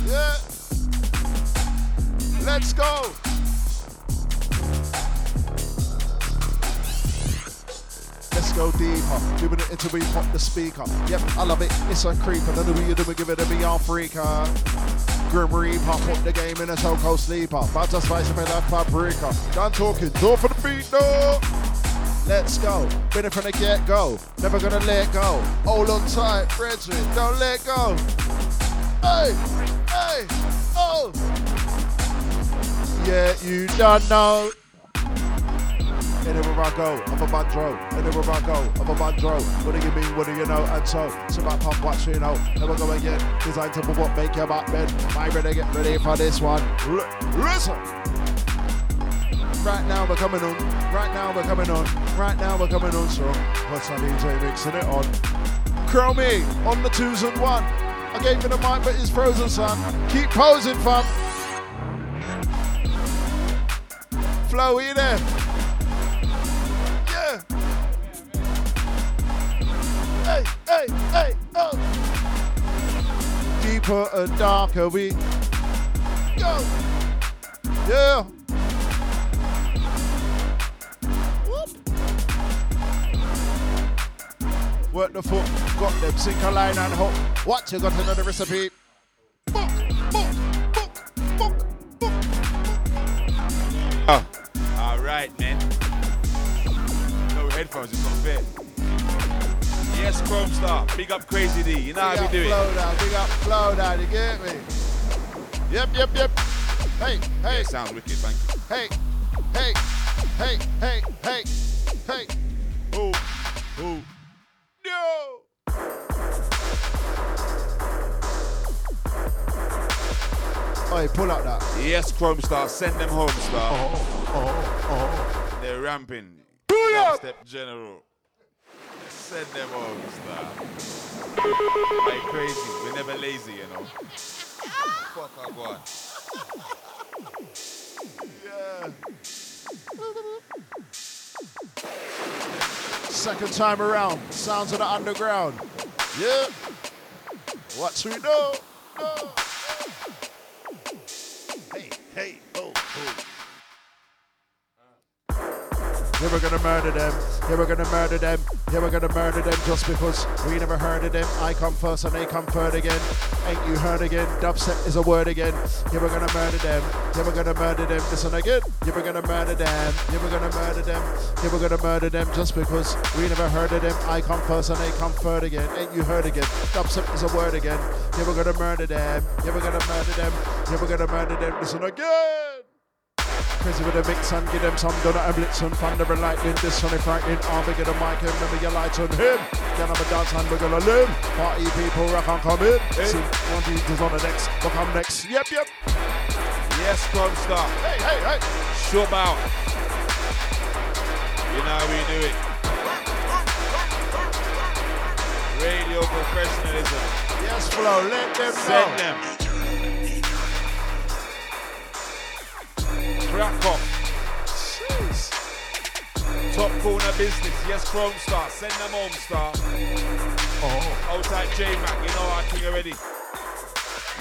Yeah. Let's go. Let's go deeper. Doing it until we pop the speaker. Yep, I love it. It's a creeper. None of you do we give it a B R freaker. Grim Reaper, put the game in a choco sleeper. But just vice me like paprika. Done talking, door for the beat, no. Let's go, been it from the get-go, never gonna let go. Hold on tight, Frederick, don't let go. Hey, hey, oh. Yeah, you don't know. Anywhere I go, I'm a bandro. Anywhere I go, I'm a bandro. What do you mean, what do you know? And so, so my pump, watch you know. Never go again, designed to put what make your back bed. I ready, get ready for this one. L- listen. Right now we're coming on, right now we're coming on, right now we're coming on strong. What's our D J mixing it on? Kromie on the twos and one. I gave him the mic but he's frozen son. Keep posing fam. Flow, you there? Yeah. Hey, hey, hey, oh. Deeper and darker we go. Yeah. Work the foot, got them, sink a line and hook. What, you got another recipe? Book, book, book, book, book, book. Oh, all right, man. No headphones, it's not fair. Yes, Kromestar, big up Crazy D, you know how we do it. Big up Flowdan, big up Flowdan, you get me? Yep, yep, yep. Hey, hey. Yeah, sounds wicked, thank you. Hey, hey, hey, hey, hey, hey. Ooh, ooh. No! Oi, pull out that. Yes, Kromestar, send them home, Star. Oh, oh, oh. They're ramping. Pull up! Step General. send them all, star. Like crazy, we're never lazy, you know. Fuck our boy. Yeah. Second time around, sounds of the underground. Yeah. What we know? No. Hey, hey, oh, oh. They were gonna murder them, they were gonna murder them, they were gonna murder them just because we never heard of them. I come first and they come third again. Ain't you heard again? Dubstep is a word again. They were gonna murder them, they were gonna murder them. Listen again, they were gonna murder them, they were gonna murder them, they were gonna murder them just because we never heard of them. I come first and they come third again. Ain't you heard again? Dubstep is a word again. They were gonna murder them, they were gonna murder them, they were gonna murder them. Listen again. Crazy with a mix and give them some donut and blitzen, thunder and lightning, this Sonic frightening. I'll get a mic and remember your lights on him. Then I'm a dance and we're gonna learn. Party people, rock and come in. Hey. See, one teacher's on the next, we'll come next. Yep, yep. Yes, Kromestar. Hey, hey, hey. Shut out. You know how we do it. Radio professionalism. Yes, Flo, let them Send know. Send them. Crack off. Jeez. Top corner business. Yes, Kromestar. Send them home, star. Oh. Outside J Mak. You know our thing already.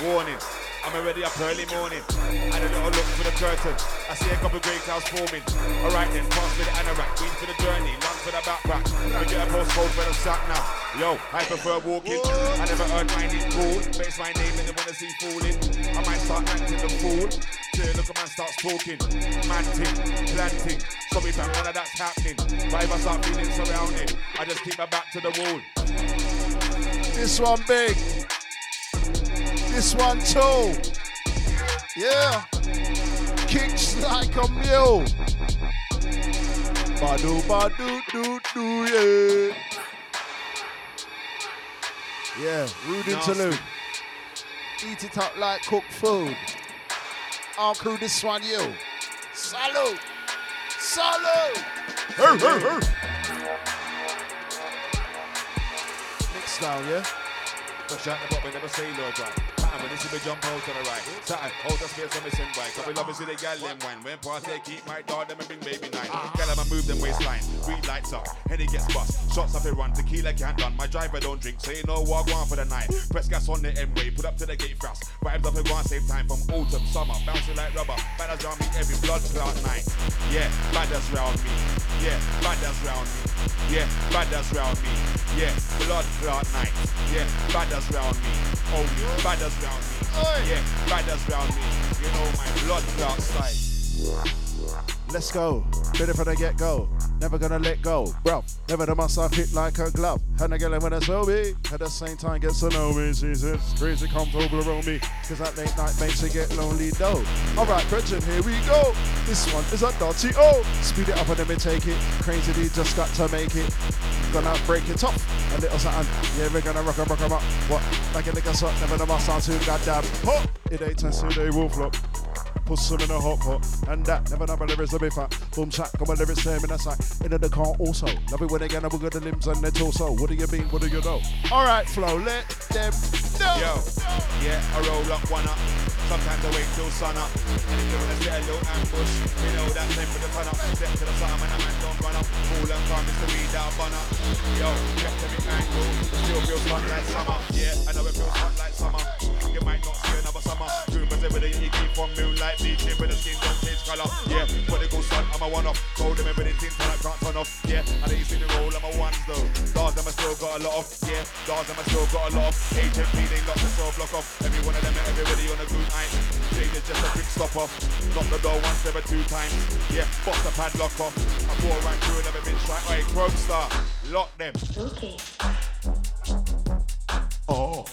Warning. I'm already up early morning. I had a little look for the curtain. I see a couple grey clouds forming. Alright then, pass for the anorak. Queen for the journey. Lunch for the backpack. I get a postcode for the sack now. Yo, I prefer walking. I never heard my name called. But it's my name and they wanna see falling. I might start acting the fool. Look at man starts talking, manting, planting. Sorry if none of that's happening. But if I start feeling surrounded, I just keep my back to the wall. This one big. This one too. Yeah. Kicks like a mule. Badoo, badoo, doo, doo, yeah. Yeah, rude interlude. Eat it up like cooked food. I'll crew this one, you. Salute! Salute! Hey, hey, hey! Mix down, yeah? Push out the bottom, never say low down. Pattern, when this is me jump out on the right. Saturn, hold the space for me send right. Cause we love to see the gal them wine. When past they keep my dog, them and bring baby nine. Gal them and move them waistline. Green lights up, Henny gets bust. Shots up and run, tequila can't run. My driver don't drink, so you know what I want for the night. Press gas on the M-way, put up to the gate fast. Vibes up and go on same time from autumn, summer. Bouncing like rubber, badders round me every blood cloud night. Yeah, badders round me. Yeah, badders round me. Yeah, badders round me. Yeah, blood cloud night. Yeah, badders round me. Oh, badders round me. Yeah, badders round me. You know my blood cloud side. Let's go, bit it from the get-go, never gonna let go, bruv, never the must I fit like a glove, and I get it when it's me, at the same time gets to know me, Jesus, crazy comfortable around me, cause that late night makes it get lonely though. Alright, Gretchen, here we go, this one is a dotty oh, speed it up and let me take it, Crazy D just got to make it, gonna break it off, a little something, yeah we're gonna rock and rock em up, what, like a nigga suck, never the must I too goddamn, oh, it ain't test they will flop. Puss them in a hot pot, and that never number lyrics to be fat. Boom sack, got my lyrics same in a sack. Into the car also. Love it when again I will get the limbs and their torso. What do you mean? What do you know? Alright, Flo, let them know. Yo, yeah, I roll up one up. Sometimes I wait till sun up. And if you wanna get a little ambush, you know that thing for the fun up. Step to the sun and a man don't run up. Cool and calm is to be down bun up. Yo, get to me angle. Still feels hot like summer. Yeah, I know it feels hot like summer. You might not see another summer. Rumors everything you keep from moonlight. D J but the skin don't change colour. Yeah, prodigal son, I'm a one-off. Told them everything tin till I can't turn off. Yeah, I think you see the roll, I'm a ones though. Stars them I still got a lot of. Yeah, stars them I still got a lot of. H M P they locked the soul block off. Every one of them and everybody on the good night. Jade is just a quick stop off. Knock the door once, never two times. Yeah, box the padlock off. I bought right through and never been tried. Alright, Kromestar, lock them. Okay. Oh.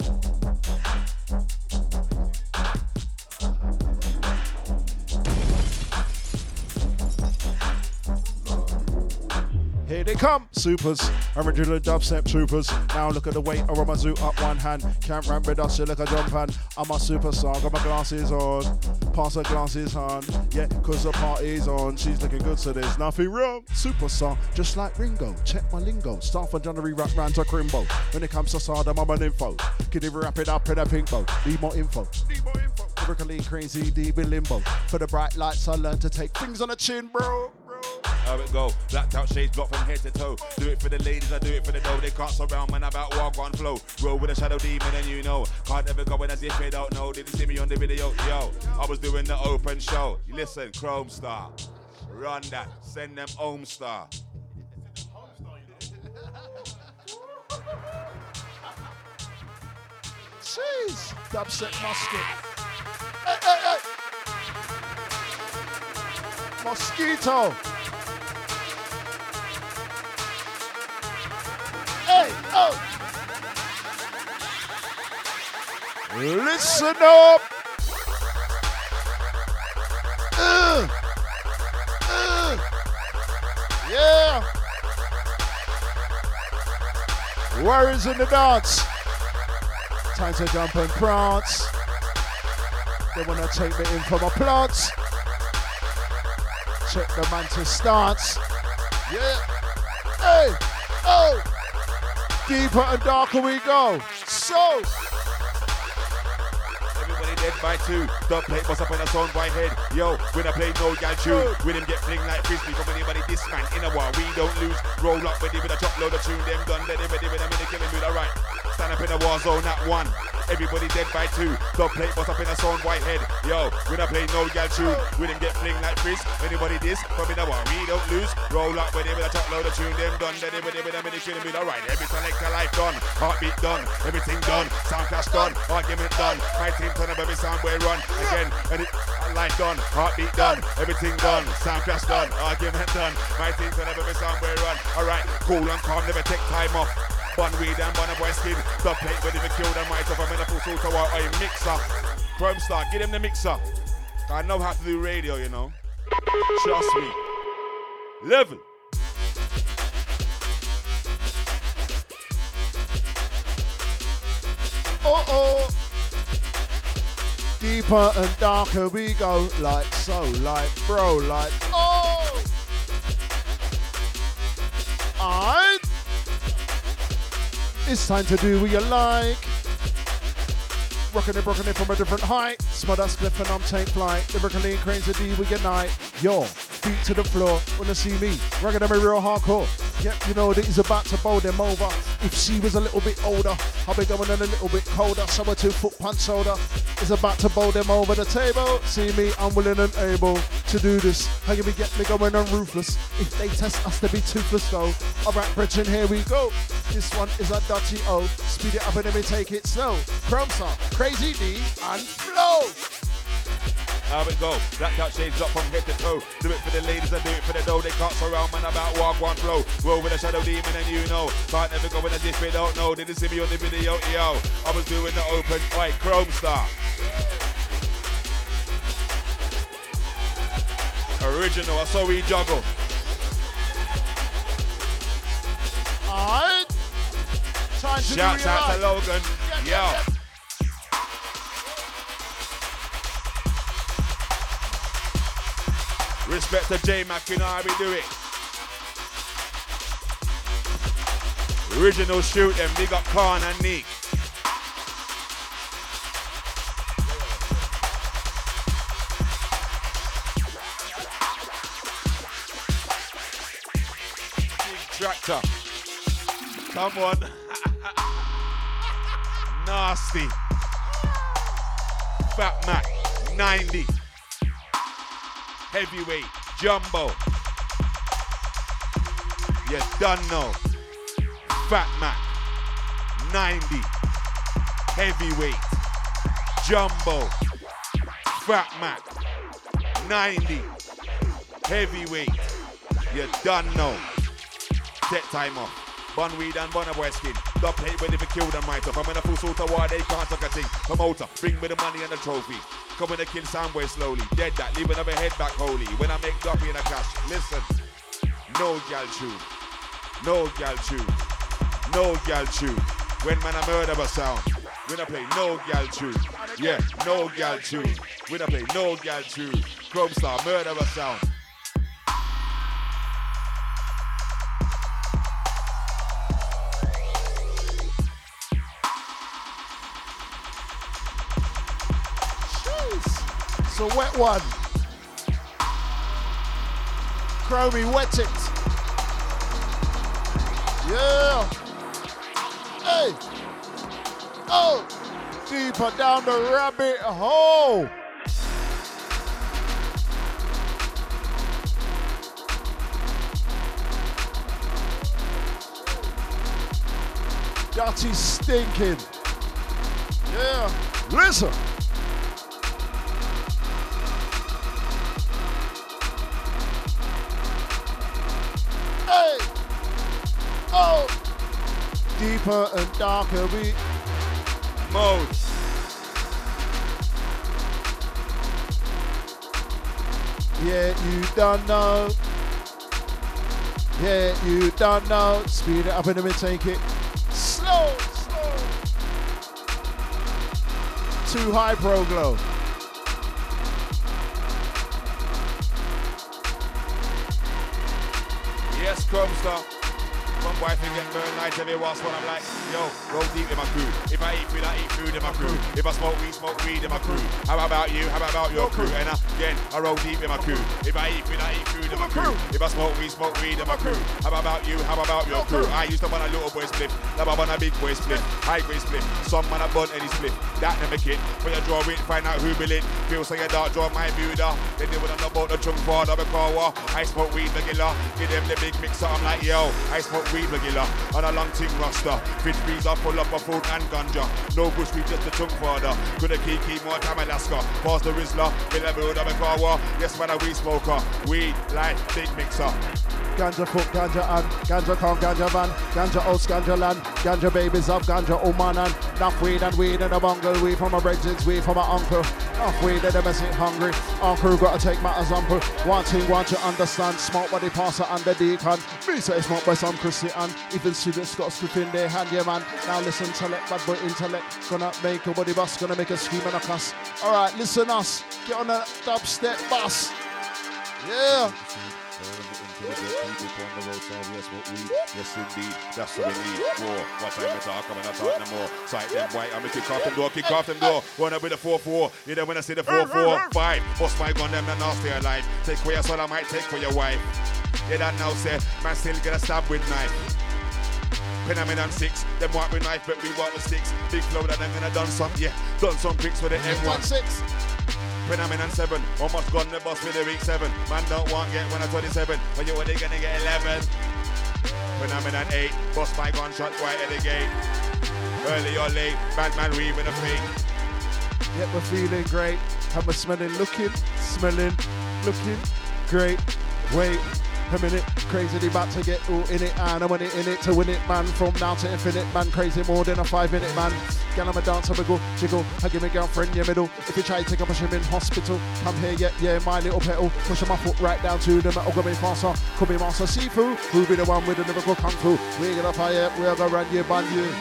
Here they come. Supers, original dubstep troopers. Now look at the weight of Ramazu up one hand. Can't run with us, you look a jump hand. I'm a superstar, got my glasses on. Pass her glasses on. Yeah, cause the party's on. She's looking good, so there's nothing wrong. Superstar, just like Ringo. Check my lingo. Start from January, rap round to Crimbo. When it comes to Sardom, I'm an info. Can even wrap it up in a pink boat. Need more info. Need more info. Lyrically crazy, deep in limbo. For the bright lights, I learned to take things on the chin, bro. How it go? Blacked out shades, block from head to toe. Do it for the ladies, I do it for the dough. They can't surround, man, about walk on flow. Roll with a shadow demon and you know. Can't ever go in as if they don't know. Didn't see me on the video, yo. I was doing the open show. Listen, Kromestar, run that, send them home, star. Jeez, dubstep musket. Hey, hey, hey. Mosquito. Hey, oh. Listen up. Uh, uh, yeah. Warriors in the dance. Time to jump and prance. They wanna take me in for my plants. Check the man to stance. Yeah. Hey. Oh. Deeper and darker we go. So. Everybody dead by two. Dub plate bust up on a song by head. Yo, when I play no gal tune. With him get fling like frisbee from anybody. This man in a while we don't lose. Roll up with him with a chop load of tune. Them done. Let him ready with him in the killing with a right. Stand up in a war zone at one. Everybody dead by two. Dub plate bust up in a sound white head. Yo, when I play no gal tune. We didn't get fling like Chris. Anybody this? From in a war, we don't lose. Roll up with him with a top load of tune. Them done. Then with him with a minute killing with a right. Every selector life done. Heartbeat done. Everything done. Sound clash done. Argument done. My team turn up every sound we run. Again. And it, life done. Heartbeat done. Everything done. Sound clash done. Argument done. My team turn up every sound we run. Alright. Cool and calm. Never take time off. Bun weed and bun a boy skin. Dub plate ready to kill them right off. I'm gonna pull salt out a mixer. Kromestar, get him the mixer. I know how to do radio, you know. Trust me. Level. Uh oh. Deeper and darker we go. Like so, like bro, like oh. Alright. It's time to do what you like. Rockin' it, rockin' it from a different height. Smother split and I'm take flight. Lyrically and Crazy D we unite. Yo, feet to the floor, wanna see me. Rockin' them a real hardcore. Yep, you know that he's about to bowl them over. If she was a little bit older, I'll be going in a little bit colder. Somewhere two foot punch shoulder is about to bowl them over the table. See me, I'm willing and able to do this. How can we get me going on ruthless? If they test us, they be toothless though. Alright, Bridget, here we go. This one is a Dutchy O. Speed it up and let me take it slow. Kromestar, Crazy D and Flow. How it go? Blacked out shades up from head to toe. Do it for the ladies, I do it for the dough. They can't surround, man, about walk one flow. Roll with a shadow demon and you know. Can't ever go in a dish, they don't know. Didn't see me on the video, yo. I was doing the open, like Kromestar. Original, I saw we juggle. Alright. Shouts out to Logan. Yeah, yo. Yeah, yeah. Respect to J Mak, you know how we do it. Original shoot them, big up Khan and Neek. Tractor. Come on. Nasty. Fat Mac, ninety. Heavyweight, Jumbo. You done know. Fat Mac, ninety. Heavyweight, Jumbo. Fat Mac, ninety. Heavyweight, you done know. Set time off. Bun weed and bun a boy skin. Dub plate ready for kill them right off. I'm in a full sort of war, they can't suck a thing. Promoter, bring me the money and the trophy. Come with a kill soundway slowly. Dead that, leave another head back holy. When I make guppy in a clash, listen. No gal tune. No gal tune. No gal tune. When man a murder of a sound, we don't play no gal tune. Yeah, no gal tune. We don't play no gal tune. Kromestar, murder of a sound. Jeez. It's a wet one. Chromie, wet it. Yeah. Hey. Oh. Deeper down the rabbit hole. Dirty stinking. Yeah. Listen. Oh. Deeper and darker we mode. Yeah, you don't know. Yeah, you don't know. Speed it up in the mid, take it. Slow, slow. Too high, pro glow. Yes, Kromestar. One boy if you get burned night every once when I'm like, yo, roll deep in my crew. If I eat food, I eat food in my crew. If I smoke weed, smoke weed in my crew. How about you? How about your crew? And again, I roll deep in my crew. If I eat food, I eat food in my crew. If I smoke weed, smoke weed in my crew. How about you? How about your crew? I used to want a little boy split. Now I want a big boy split. High boy split. Some man a bun any split. That never kid. When you draw it, find out who be lit. Feel say you dark, draw my builder. Then they wouldn't know about the chung father because I smoke weed regular. Give them the big mixer. I'm like, yo, I smoke weed regular on a long ting roster. Fit freeze are full up of food and ganja. No bush weed, just a chunk father. Could a kiki more time Alaska. Pass the Rizzler, Billaboo Damakawa. Yes, man, a weed smoker. Weed like big mixer. Ganja foot, ganja and ganja con, ganja van, ganja house, ganja land, ganja babies of ganja oman and enough weed and weed in a bungle. Weed from my brethren's weed from my uncle. Enough weed in the mess ain't hungry. Our crew gotta take my example. One thing, want to understand. Smoke by the pastor and the deacon. Me say smoke by some Christy and even students got scoop in their hand, yeah man. Now listen, intellect, bad boy intellect. Gonna make a body bus, gonna make a scream and a cuss. Alright, listen us. Get on that dubstep bus. Yeah. People on the road, so yes, what we, yes indeed, that's what we need for. What time we talk, I'm not talking no more. Sight them white, I'm gonna kick off them door, kick off them door. One up with a four four, you don't wanna see the four four five. Or spike on them and I'll stay alive. Take for your son, I might take for your wife. Yeah, that now said, man still gonna stab with knife. Phenomenon six, them walk with knife, but we walk with sticks. Big Flowdan, I'm gonna done some, yeah, done some picks for the M one six. Phenomenon seven, almost gone the bus with the week seven. Man don't want get when I'm twenty-seven, when you're only gonna get eleven. Phenomenon eight, bus by gunshot right at the gate. Early or late, bad man weaving a fake. Yet we're feeling great, and we're smelling, looking, smelling, looking great. Wait a minute, crazy, about to get all in it, and I'm in it, in it to win it, man. From now to infinite, man, crazy more than a five minute man. Girl, I'm a dancer, wiggle, jiggle, I give me girlfriend, your middle. If you try to take a push him in hospital, come here, yeah, yeah, my little petal. Pushing my foot right down to the metal, going faster, could be master, seafood. Who be the one with the lyrical kung fu? We're gonna fire, we're gonna run you, bun you.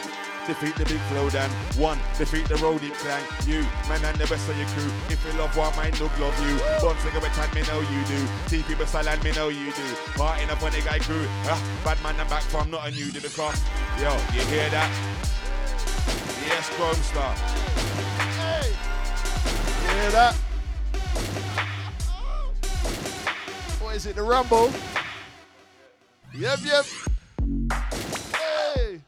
Defeat the big Flowdan, one, defeat the roadie clan, you, man and the rest of your crew. If you love one, mine look love you. One cigarette time, me know you do. T people silent, me know you do. Part in a funny guy crew, ah, bad man, I'm back from not a new day because, yo, you hear that? Yes, Kromestar. Hey! You hear that? What is it, the rumble? Yep, yep. Hey!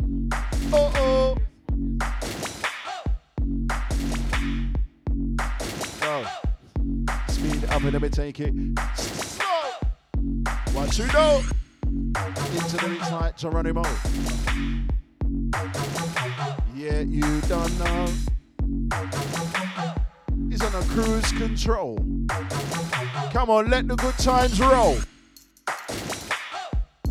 Uh-oh. Go. Speed up and let me take it. Slow. One, two, go. Into the week's night, Geronimo. Yeah, you don't know. He's on a cruise control. Come on, let the good times roll.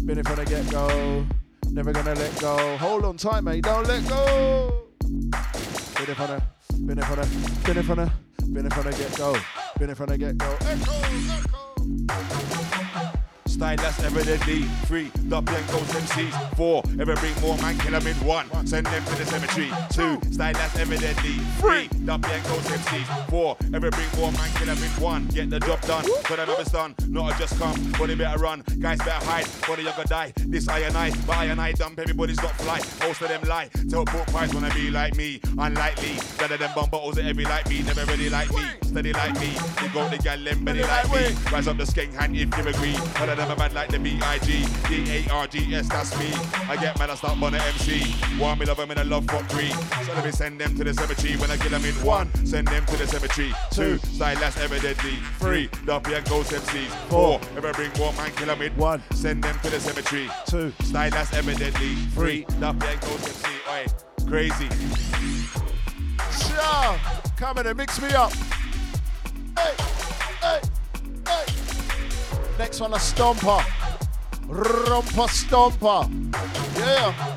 Been it from the get-go. Never gonna let go. Hold on tight, mate. Don't let go. Been it from the, been it from the, been it from the, been it from the get-go. Been it from the get-go. Echo, echo. style that's evidently three, the Blanco's M Cs. Four, ever bring more man, kill them in one, send them to the cemetery. Two, style that's evidently three, the Blanco's M Cs. Four, ever bring more man, kill them in one, get the job done, put another stun. Not a just come, but they better run. Guys better hide, but they gonna die. This I and I, but I and I dump, everybody's got fly. Most of them lie, tell pork pies wanna be like me. Unlikely, better than bum bottles at every like me. Never really like me, steady like me. They go the gal, them belly like me. Rise up the skank hand if you agree. All of them are bad like the B I G. D A R G S, that's me. I get mad, I start on the M C. One, me love them and I love for three. So let me send them to the cemetery. When I kill them in one, send them to the cemetery. Two, style that's evidently. Three, W and Ghost M Cs. Four, ever bring war, man, kill them in one, send them to the cemetery. Two, style that's evidently. Three, W and Ghost M C. Oi, Crazy. Sure, come in and mix me up. Hey, hey, hey. Next one, a stomper. Romper, stomper. Yeah.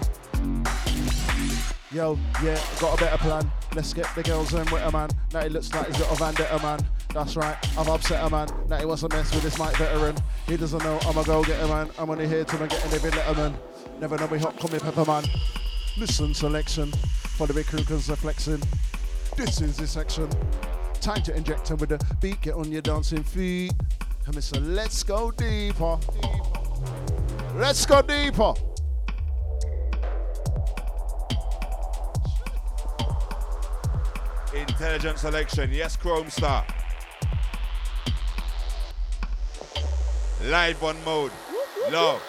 Yo, yeah, got a better plan. Let's get the girls in with a man. Now he looks like he's got a vendetta, man. That's right, I've upset a man. Now he wants to mess with this mic veteran. He doesn't know I'm a go-getter, man. I'm only here till I get in every letterman. Never know me hot, call me pepper, man. Listen, selection. For the big crookers are flexing. This is this section. Time to inject her with a beat, get on your dancing feet. And mister, let's go deeper. Let's go deeper. Intelligent selection, yes, Kromestar. Live on mode, love.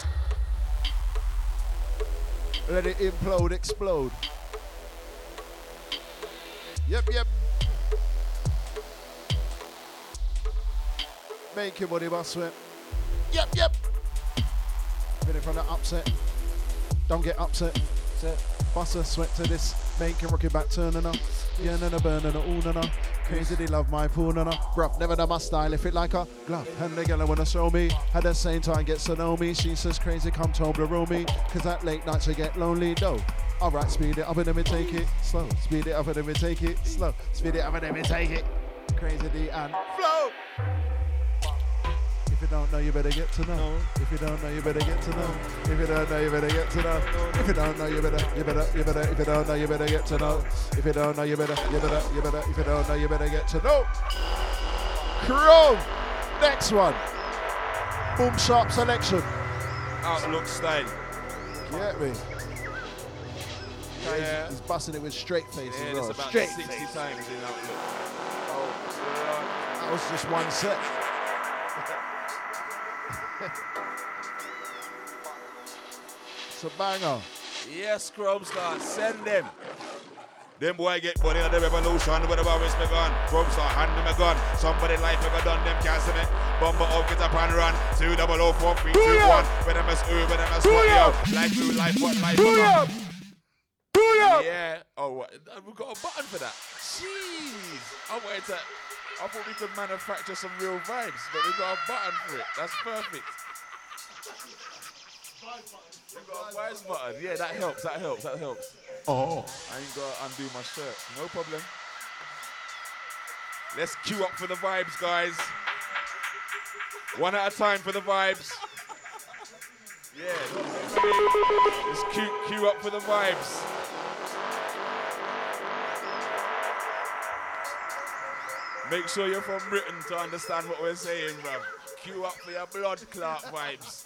Let it implode, explode. Yep, yep. Make your body boss whip. Yep, yep. Get it from the upset. Don't get upset. Boss a sweat to this. Make him rock it back, turning up. Yeah, no, no, burning, all, no, no. Crazy, they love my pool, no, no. Bruv, never done my style, if it like a glove. And the girl wanna show me. At the same time, gets to know me. She says, Crazy, come Toblerone me. Cause that late night, she get lonely, though. Alright, speed it up and then we take it. Slow, speed it up and then we take it. Slow, speed it up and then we take it. Crazy D and flow. If you don't know, you better get to know. No. If you don't know, you better get to know. If you don't know, you better get to know. If you don't know, you better, you better, you better. If you don't know, you better get to know. If you don't know, you better, you better, you better. If you don't know, you better get to know. Chrome. Next one. Boom sharp selection. Outlook style. Get me. Yeah. He's busting it with straight face yeah, as well. About straight sixty face. Times in Outlook. Oh, that was just one set. It's a banger. Yes, Kromestar, send them. Them boy get body on the revolution, but the virus begun. Kromestar, hand them a gun. Somebody life ever done them, cancel it. Bumper up, get up and run. Two double O four three two one. But them as who, but them as what yo. Life through life, what life up. Yeah. Oh, what? We've got a button for that. Jeez. I wanted to. I thought we could manufacture some real vibes, but we've got a button for it. That's perfect. We've got a wise button. Yeah, that helps, that helps, that helps. Oh. I ain't got to undo my shirt. No problem. Let's queue up for the vibes, guys. One at a time for the vibes. Yeah. Let's queue, queue up for the vibes. Make sure you're from Britain to understand what we're saying, bruv. Queue up for your blood clot vibes.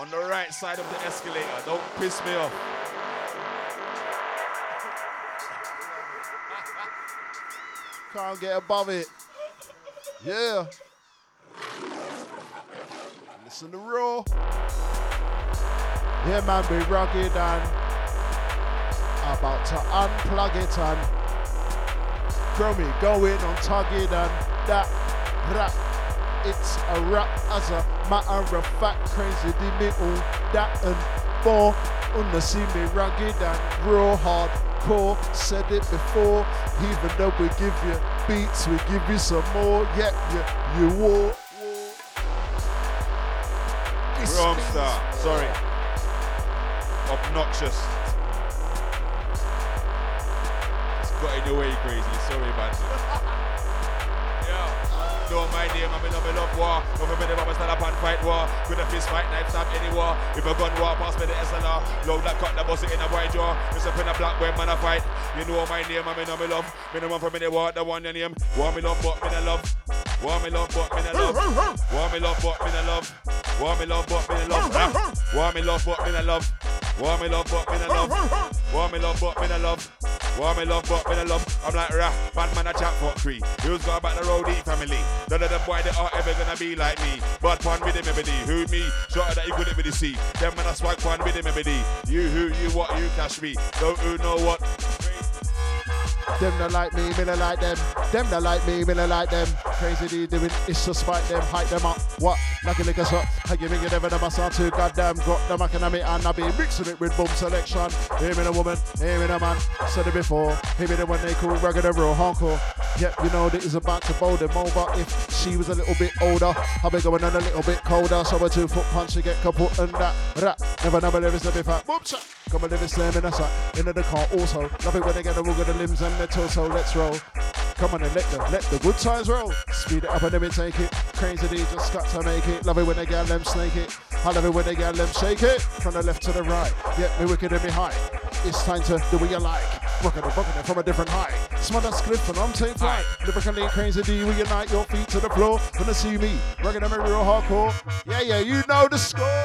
On the right side of the escalator, don't piss me off. Can't get above it. Yeah. Listen to raw. Yeah, man, be rugged and about to unplug it and Cromie, go in on target and that rap. It's a rap as a matter of fact. Crazy D me all that and more. Unna see me rugged and raw hardcore. Said it before. Even though we give you beats, we give you some more. Yep, yeah, you, you walk. Kromestar, sorry. Obnoxious. Got in your way, Crazy. Sorry, man. Yo. Don't mind them, I'm in love, love war. Don't remember them, I'm stand up and fight war. With a fist fight, knife stab any war. If a gun war, pass me the S L R. Load that cut, that bust it in a wide jaw. It's up in a black way, man, I fight. You know my name, I'm in love, love. Minimum for me, they want the one your name. War me love, but me the love. War me love, but me the love. War me love, but me the love. War me love, but me the love. War me love, but me the love. War me love, but me the love. War me love, but me the love. War me love, but me the love. I'm like rap, bad man, I chat for three. Who's got about the roadie family? None of them boy that are ever gonna be like me. Bad pan with him every day. Who me? Shorter that you couldn't really see. Them man I swag pan with him every day. You who, you what, you cash me. Don't who know what. Them that like me, me that like them. Them that like me, me that like them. Crazy D doing it's to spite them, hype them up. What? Lucky like us up. I give me a never number sound too goddamn got them I can have it and I be mixing it with boom selection. Hear me the woman, hear me the man. Said it before, hear me the one they call regular real hardcore. Yep, you know that is about to bowl them over. If she was a little bit older, I'll be going on a little bit colder. So a two foot punch to get kaput and that rat. Never number there is a bit fat. Boom shot. Come and live it slam in a sack. Into the car also. Love it when they get the wrong of the limbs and the torso. Let's roll. Come on and let the, let the good times roll. Speed it up and let me take it. Crazy D just got to make it. Love it when they get them snake it. I love it when they get them shake it. From the left to the right. Yep, me wicked and me high. It's time to do what you like. Rockin' and rockin' it from a different height. Smother script and I'm taking flight. Lyrically Crazy D, we unite your feet to the floor. Wanna see me, rockin' them real hardcore. Yeah, yeah, you know the score.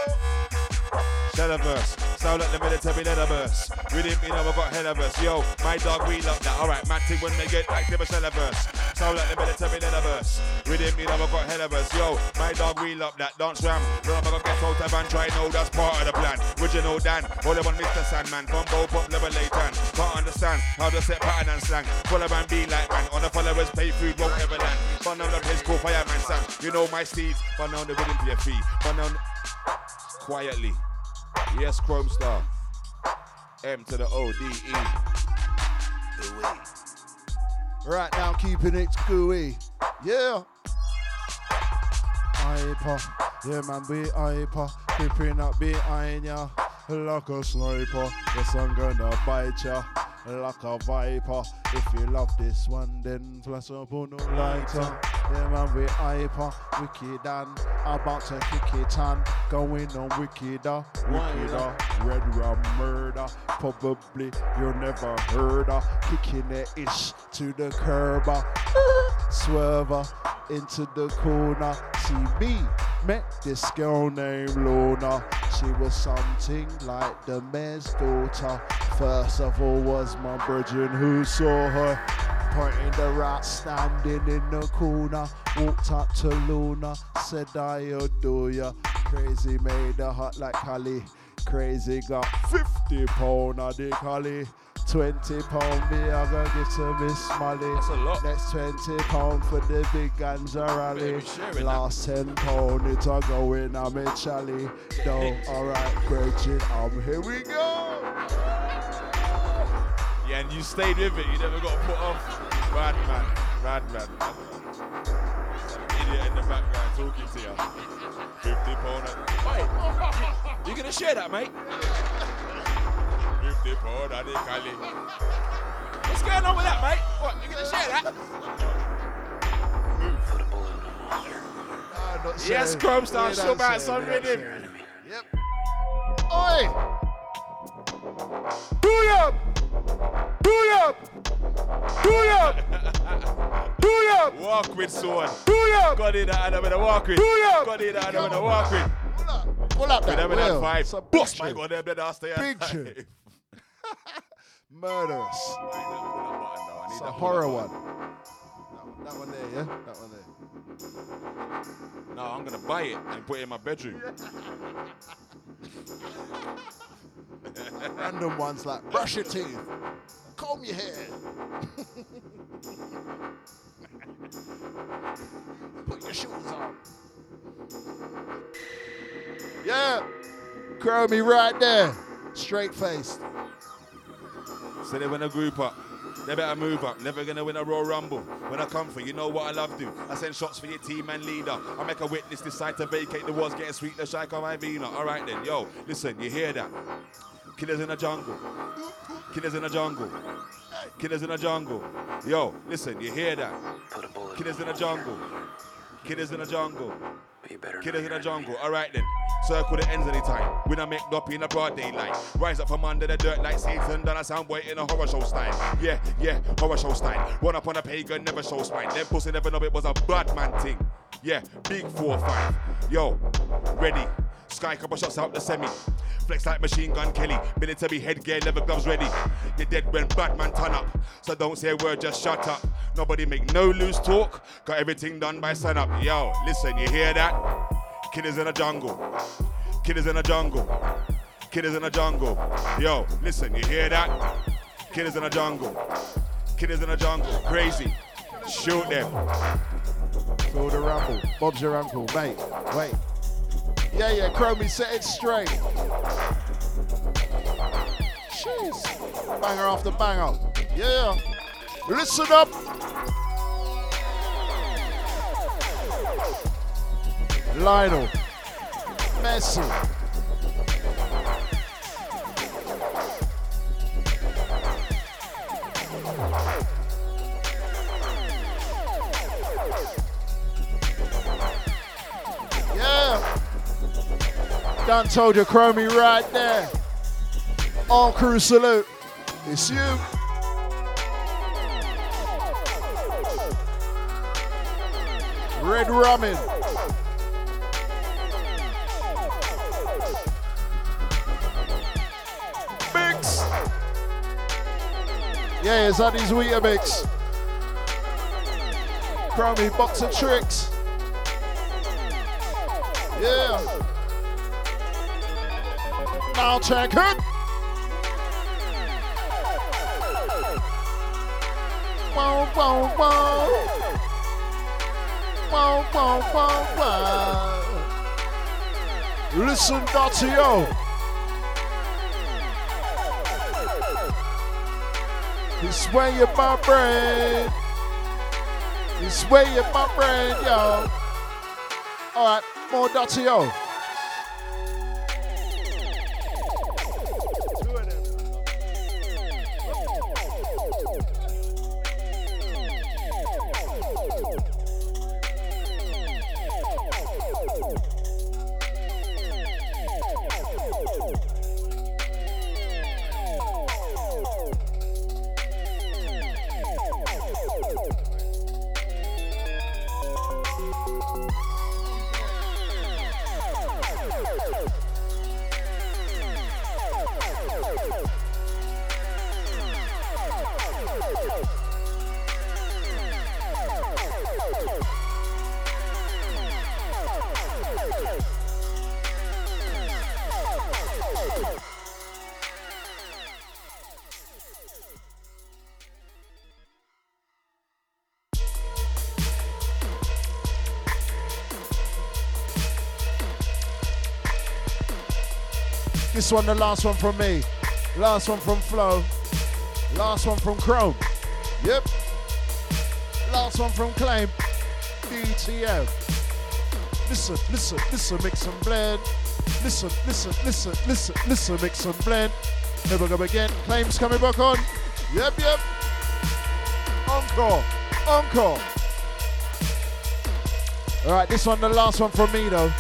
Shell of verse, sound like the military letterverse. We didn't mean I've got hell of us. Yo, my dog, we love that. Alright, man, thing when they get active, a shell of verse. Sound like the military letterverse. We didn't mean I've got hell of us. Yo, my dog, we love that. Don't swam. Run up, I got get out of and try. No, that's part of the plan. Would you know Dan? All about Mister Sandman. From Bo Pop, level eight ten. Can't understand how to set pattern and slang. Follow and be like man. On the followers, pay food, won't ever land. Fun on the place, called Fireman Sam. You know my steeds. Fun on the rhythm to your feet. Fun on. Quietly. Yes, Kromestar. M to the O D E. Right now, keeping it gooey. Yeah. Ipa. Yeah, man, be Ipa. Keeping up behind ya. Like a sniper. Yes, I'm gonna bite ya. Like a viper. If you love this one, then flash up on no lighter. Yeah, man, we hyper, wicked and about to kick it on. Going on wickeder, wickeder, red rum murder. Probably you never heard her. Kicking the ish to the curb, swerver into the corner. See me, met this girl named Lorna. She was something like the mayor's daughter. First of all was my virgin who saw her. Pointing the rat standing in the corner. Walked up to Luna, said I adore ya. Crazy made her hot like Cali. Crazy got fifty pound of the Cali. twenty pound me I gonna give to Miss Molly. That's a lot. Next twenty pound for the big ganja rally. Last that. ten pound it I go in I'm in Charlie. Though alright Bridget, I'm here we go. Yeah, and you stayed with it, you never got put off. Rad man, rad man. Idiot in the background talking to you. fifty pound. Wait, you gonna share that, mate? fifty pound, I did Cali. What's going on with that, mate? What, you gonna share that? No, not yes, Kromestar, show out some rhythm. Yep. Oi! Do ya! Do it up! Do it up! Do it up! Walk with someone. Do it up! Got in the hand I'm gonna walk with. Do it up! Got in the hand I'm gonna walk with. Pull up. Pull up that well. With that five. It's a bust. My God, they're better stay at big tune. Murderous. It's a horror one. one. That one there, yeah? That one there. No, I'm gonna buy it and put it in my bedroom. Random ones like brush your teeth. Comb your hair. Put your shoes on. Yeah. Crow me right there. Straight faced. So they win a group up. They better move up. Never gonna win a Royal Rumble. When I come for you know what I love do. I send shots for your team and leader. I make a witness decide to vacate the walls. Getting sweet, the shy come my vino. All right then, yo. Listen, you hear that? Killers in a jungle. Killers in a jungle. Killers in a jungle. Yo, listen, you hear that? Killers in a jungle. Killers in a jungle. Killers in a jungle. All right then. Circle the ends of the time. We done make up in a broad daylight. Rise up from under the dirt like Satan. Done a soundboy in a horror show style. Yeah, yeah, horror show style. Run up on a pagan, never show spine. Them pussy never know it was a bad man thing. Yeah, big four five. Yo, ready. Sky couple shots out the semi. Flex like Machine Gun Kelly. Military headgear, leather gloves ready. You're dead when Batman turn up. So don't say a word, just shut up. Nobody make no loose talk. Got everything done by sun up. Yo, listen, you hear that? Killers in a jungle. Killers in a jungle. Killers in a jungle. Yo, listen, you hear that? Killers in a jungle. Killers in a jungle. Crazy. Shoot them. Feel the rumble. Bob's your uncle, mate. Wait. Yeah, yeah, Chromie, set it straight. Cheers. Banger after banger. Yeah. Listen up. Lionel. Messi. Yeah. Done told you, Chromie, right there. All crew salute. It's you. Red Ramen. Mix. Yeah, it's on his Weetabix. Chromie, box of tricks. Yeah. Now check it. Wow, wow, wow. Wow, wow, wow, wow. Listen, Dotio. It's way up my brain. It's way up my brain, yo. All right, more Dotio. This one, the last one from me, last one from Flo, last one from Chrome, yep, last one from Klaim, D T M. Listen, listen, listen, mix and blend. Listen, listen, listen, listen, listen, mix and blend. Never go again. Klaim's coming back on. Yep, yep. Encore, encore. All right, this one, the last one from me though.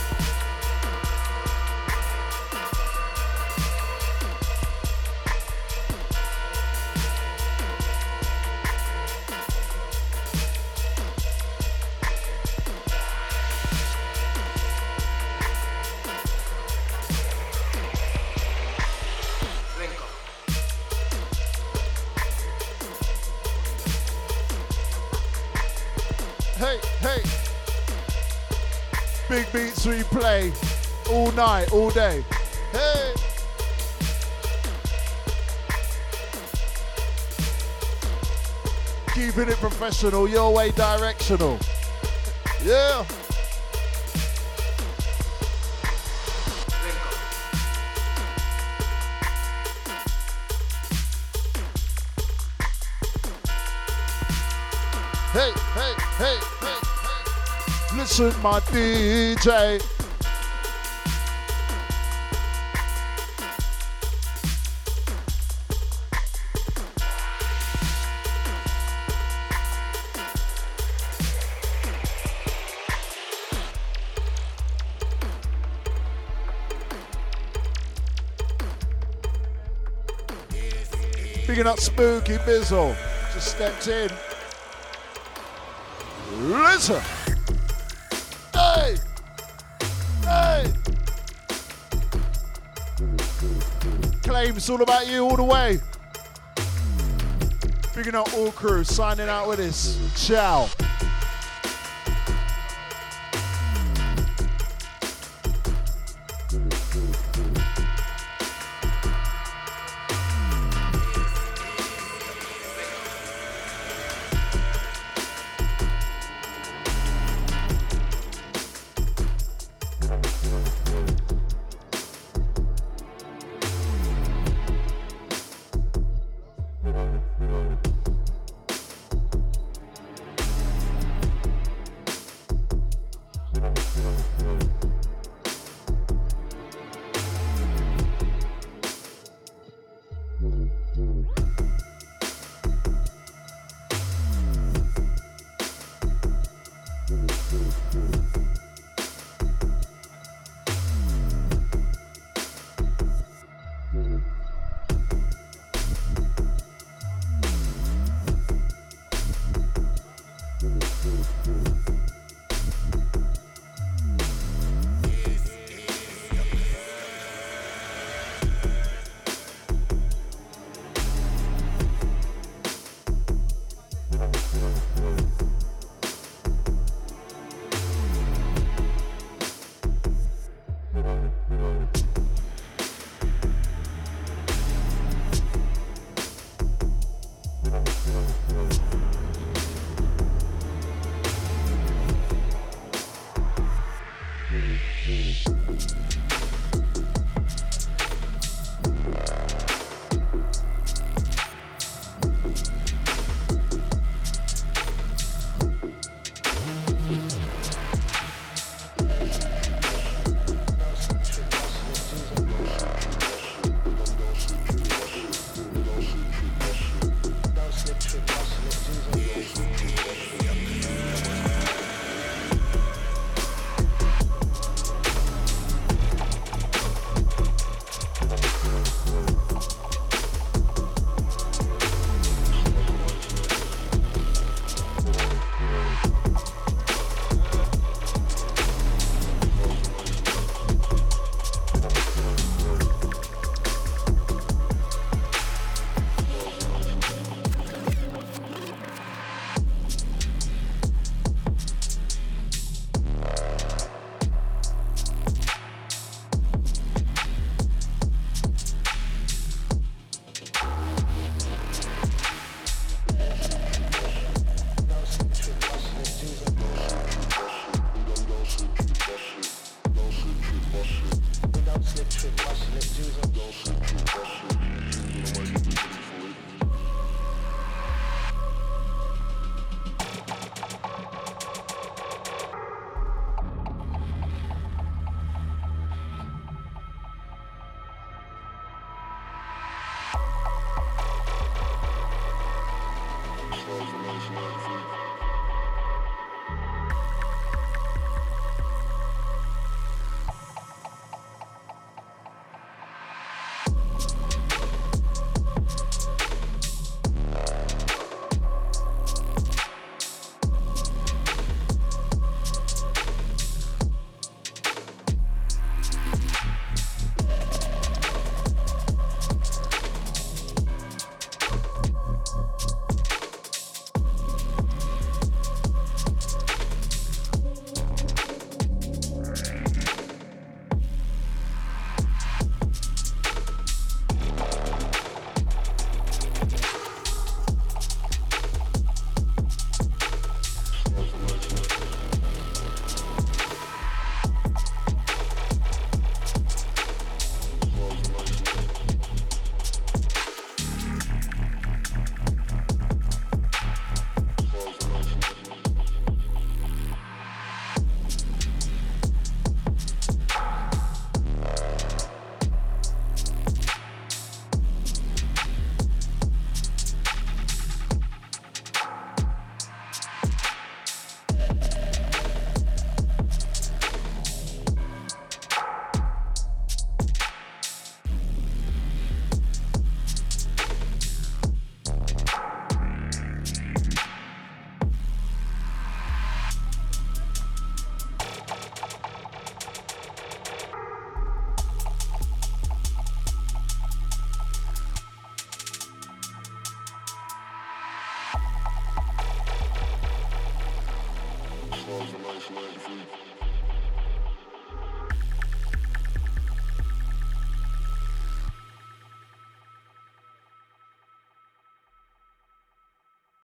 We play all night, all day. Hey! Keeping it professional, your way directional. Yeah! Hey, hey, hey, hey! Listen, my D J. Bigging up Spooky Bizzle. Just stepped in. Listen. Hey! Hey! Klaim, it's all about you all the way. Bigging up all crew, signing out with us. Ciao.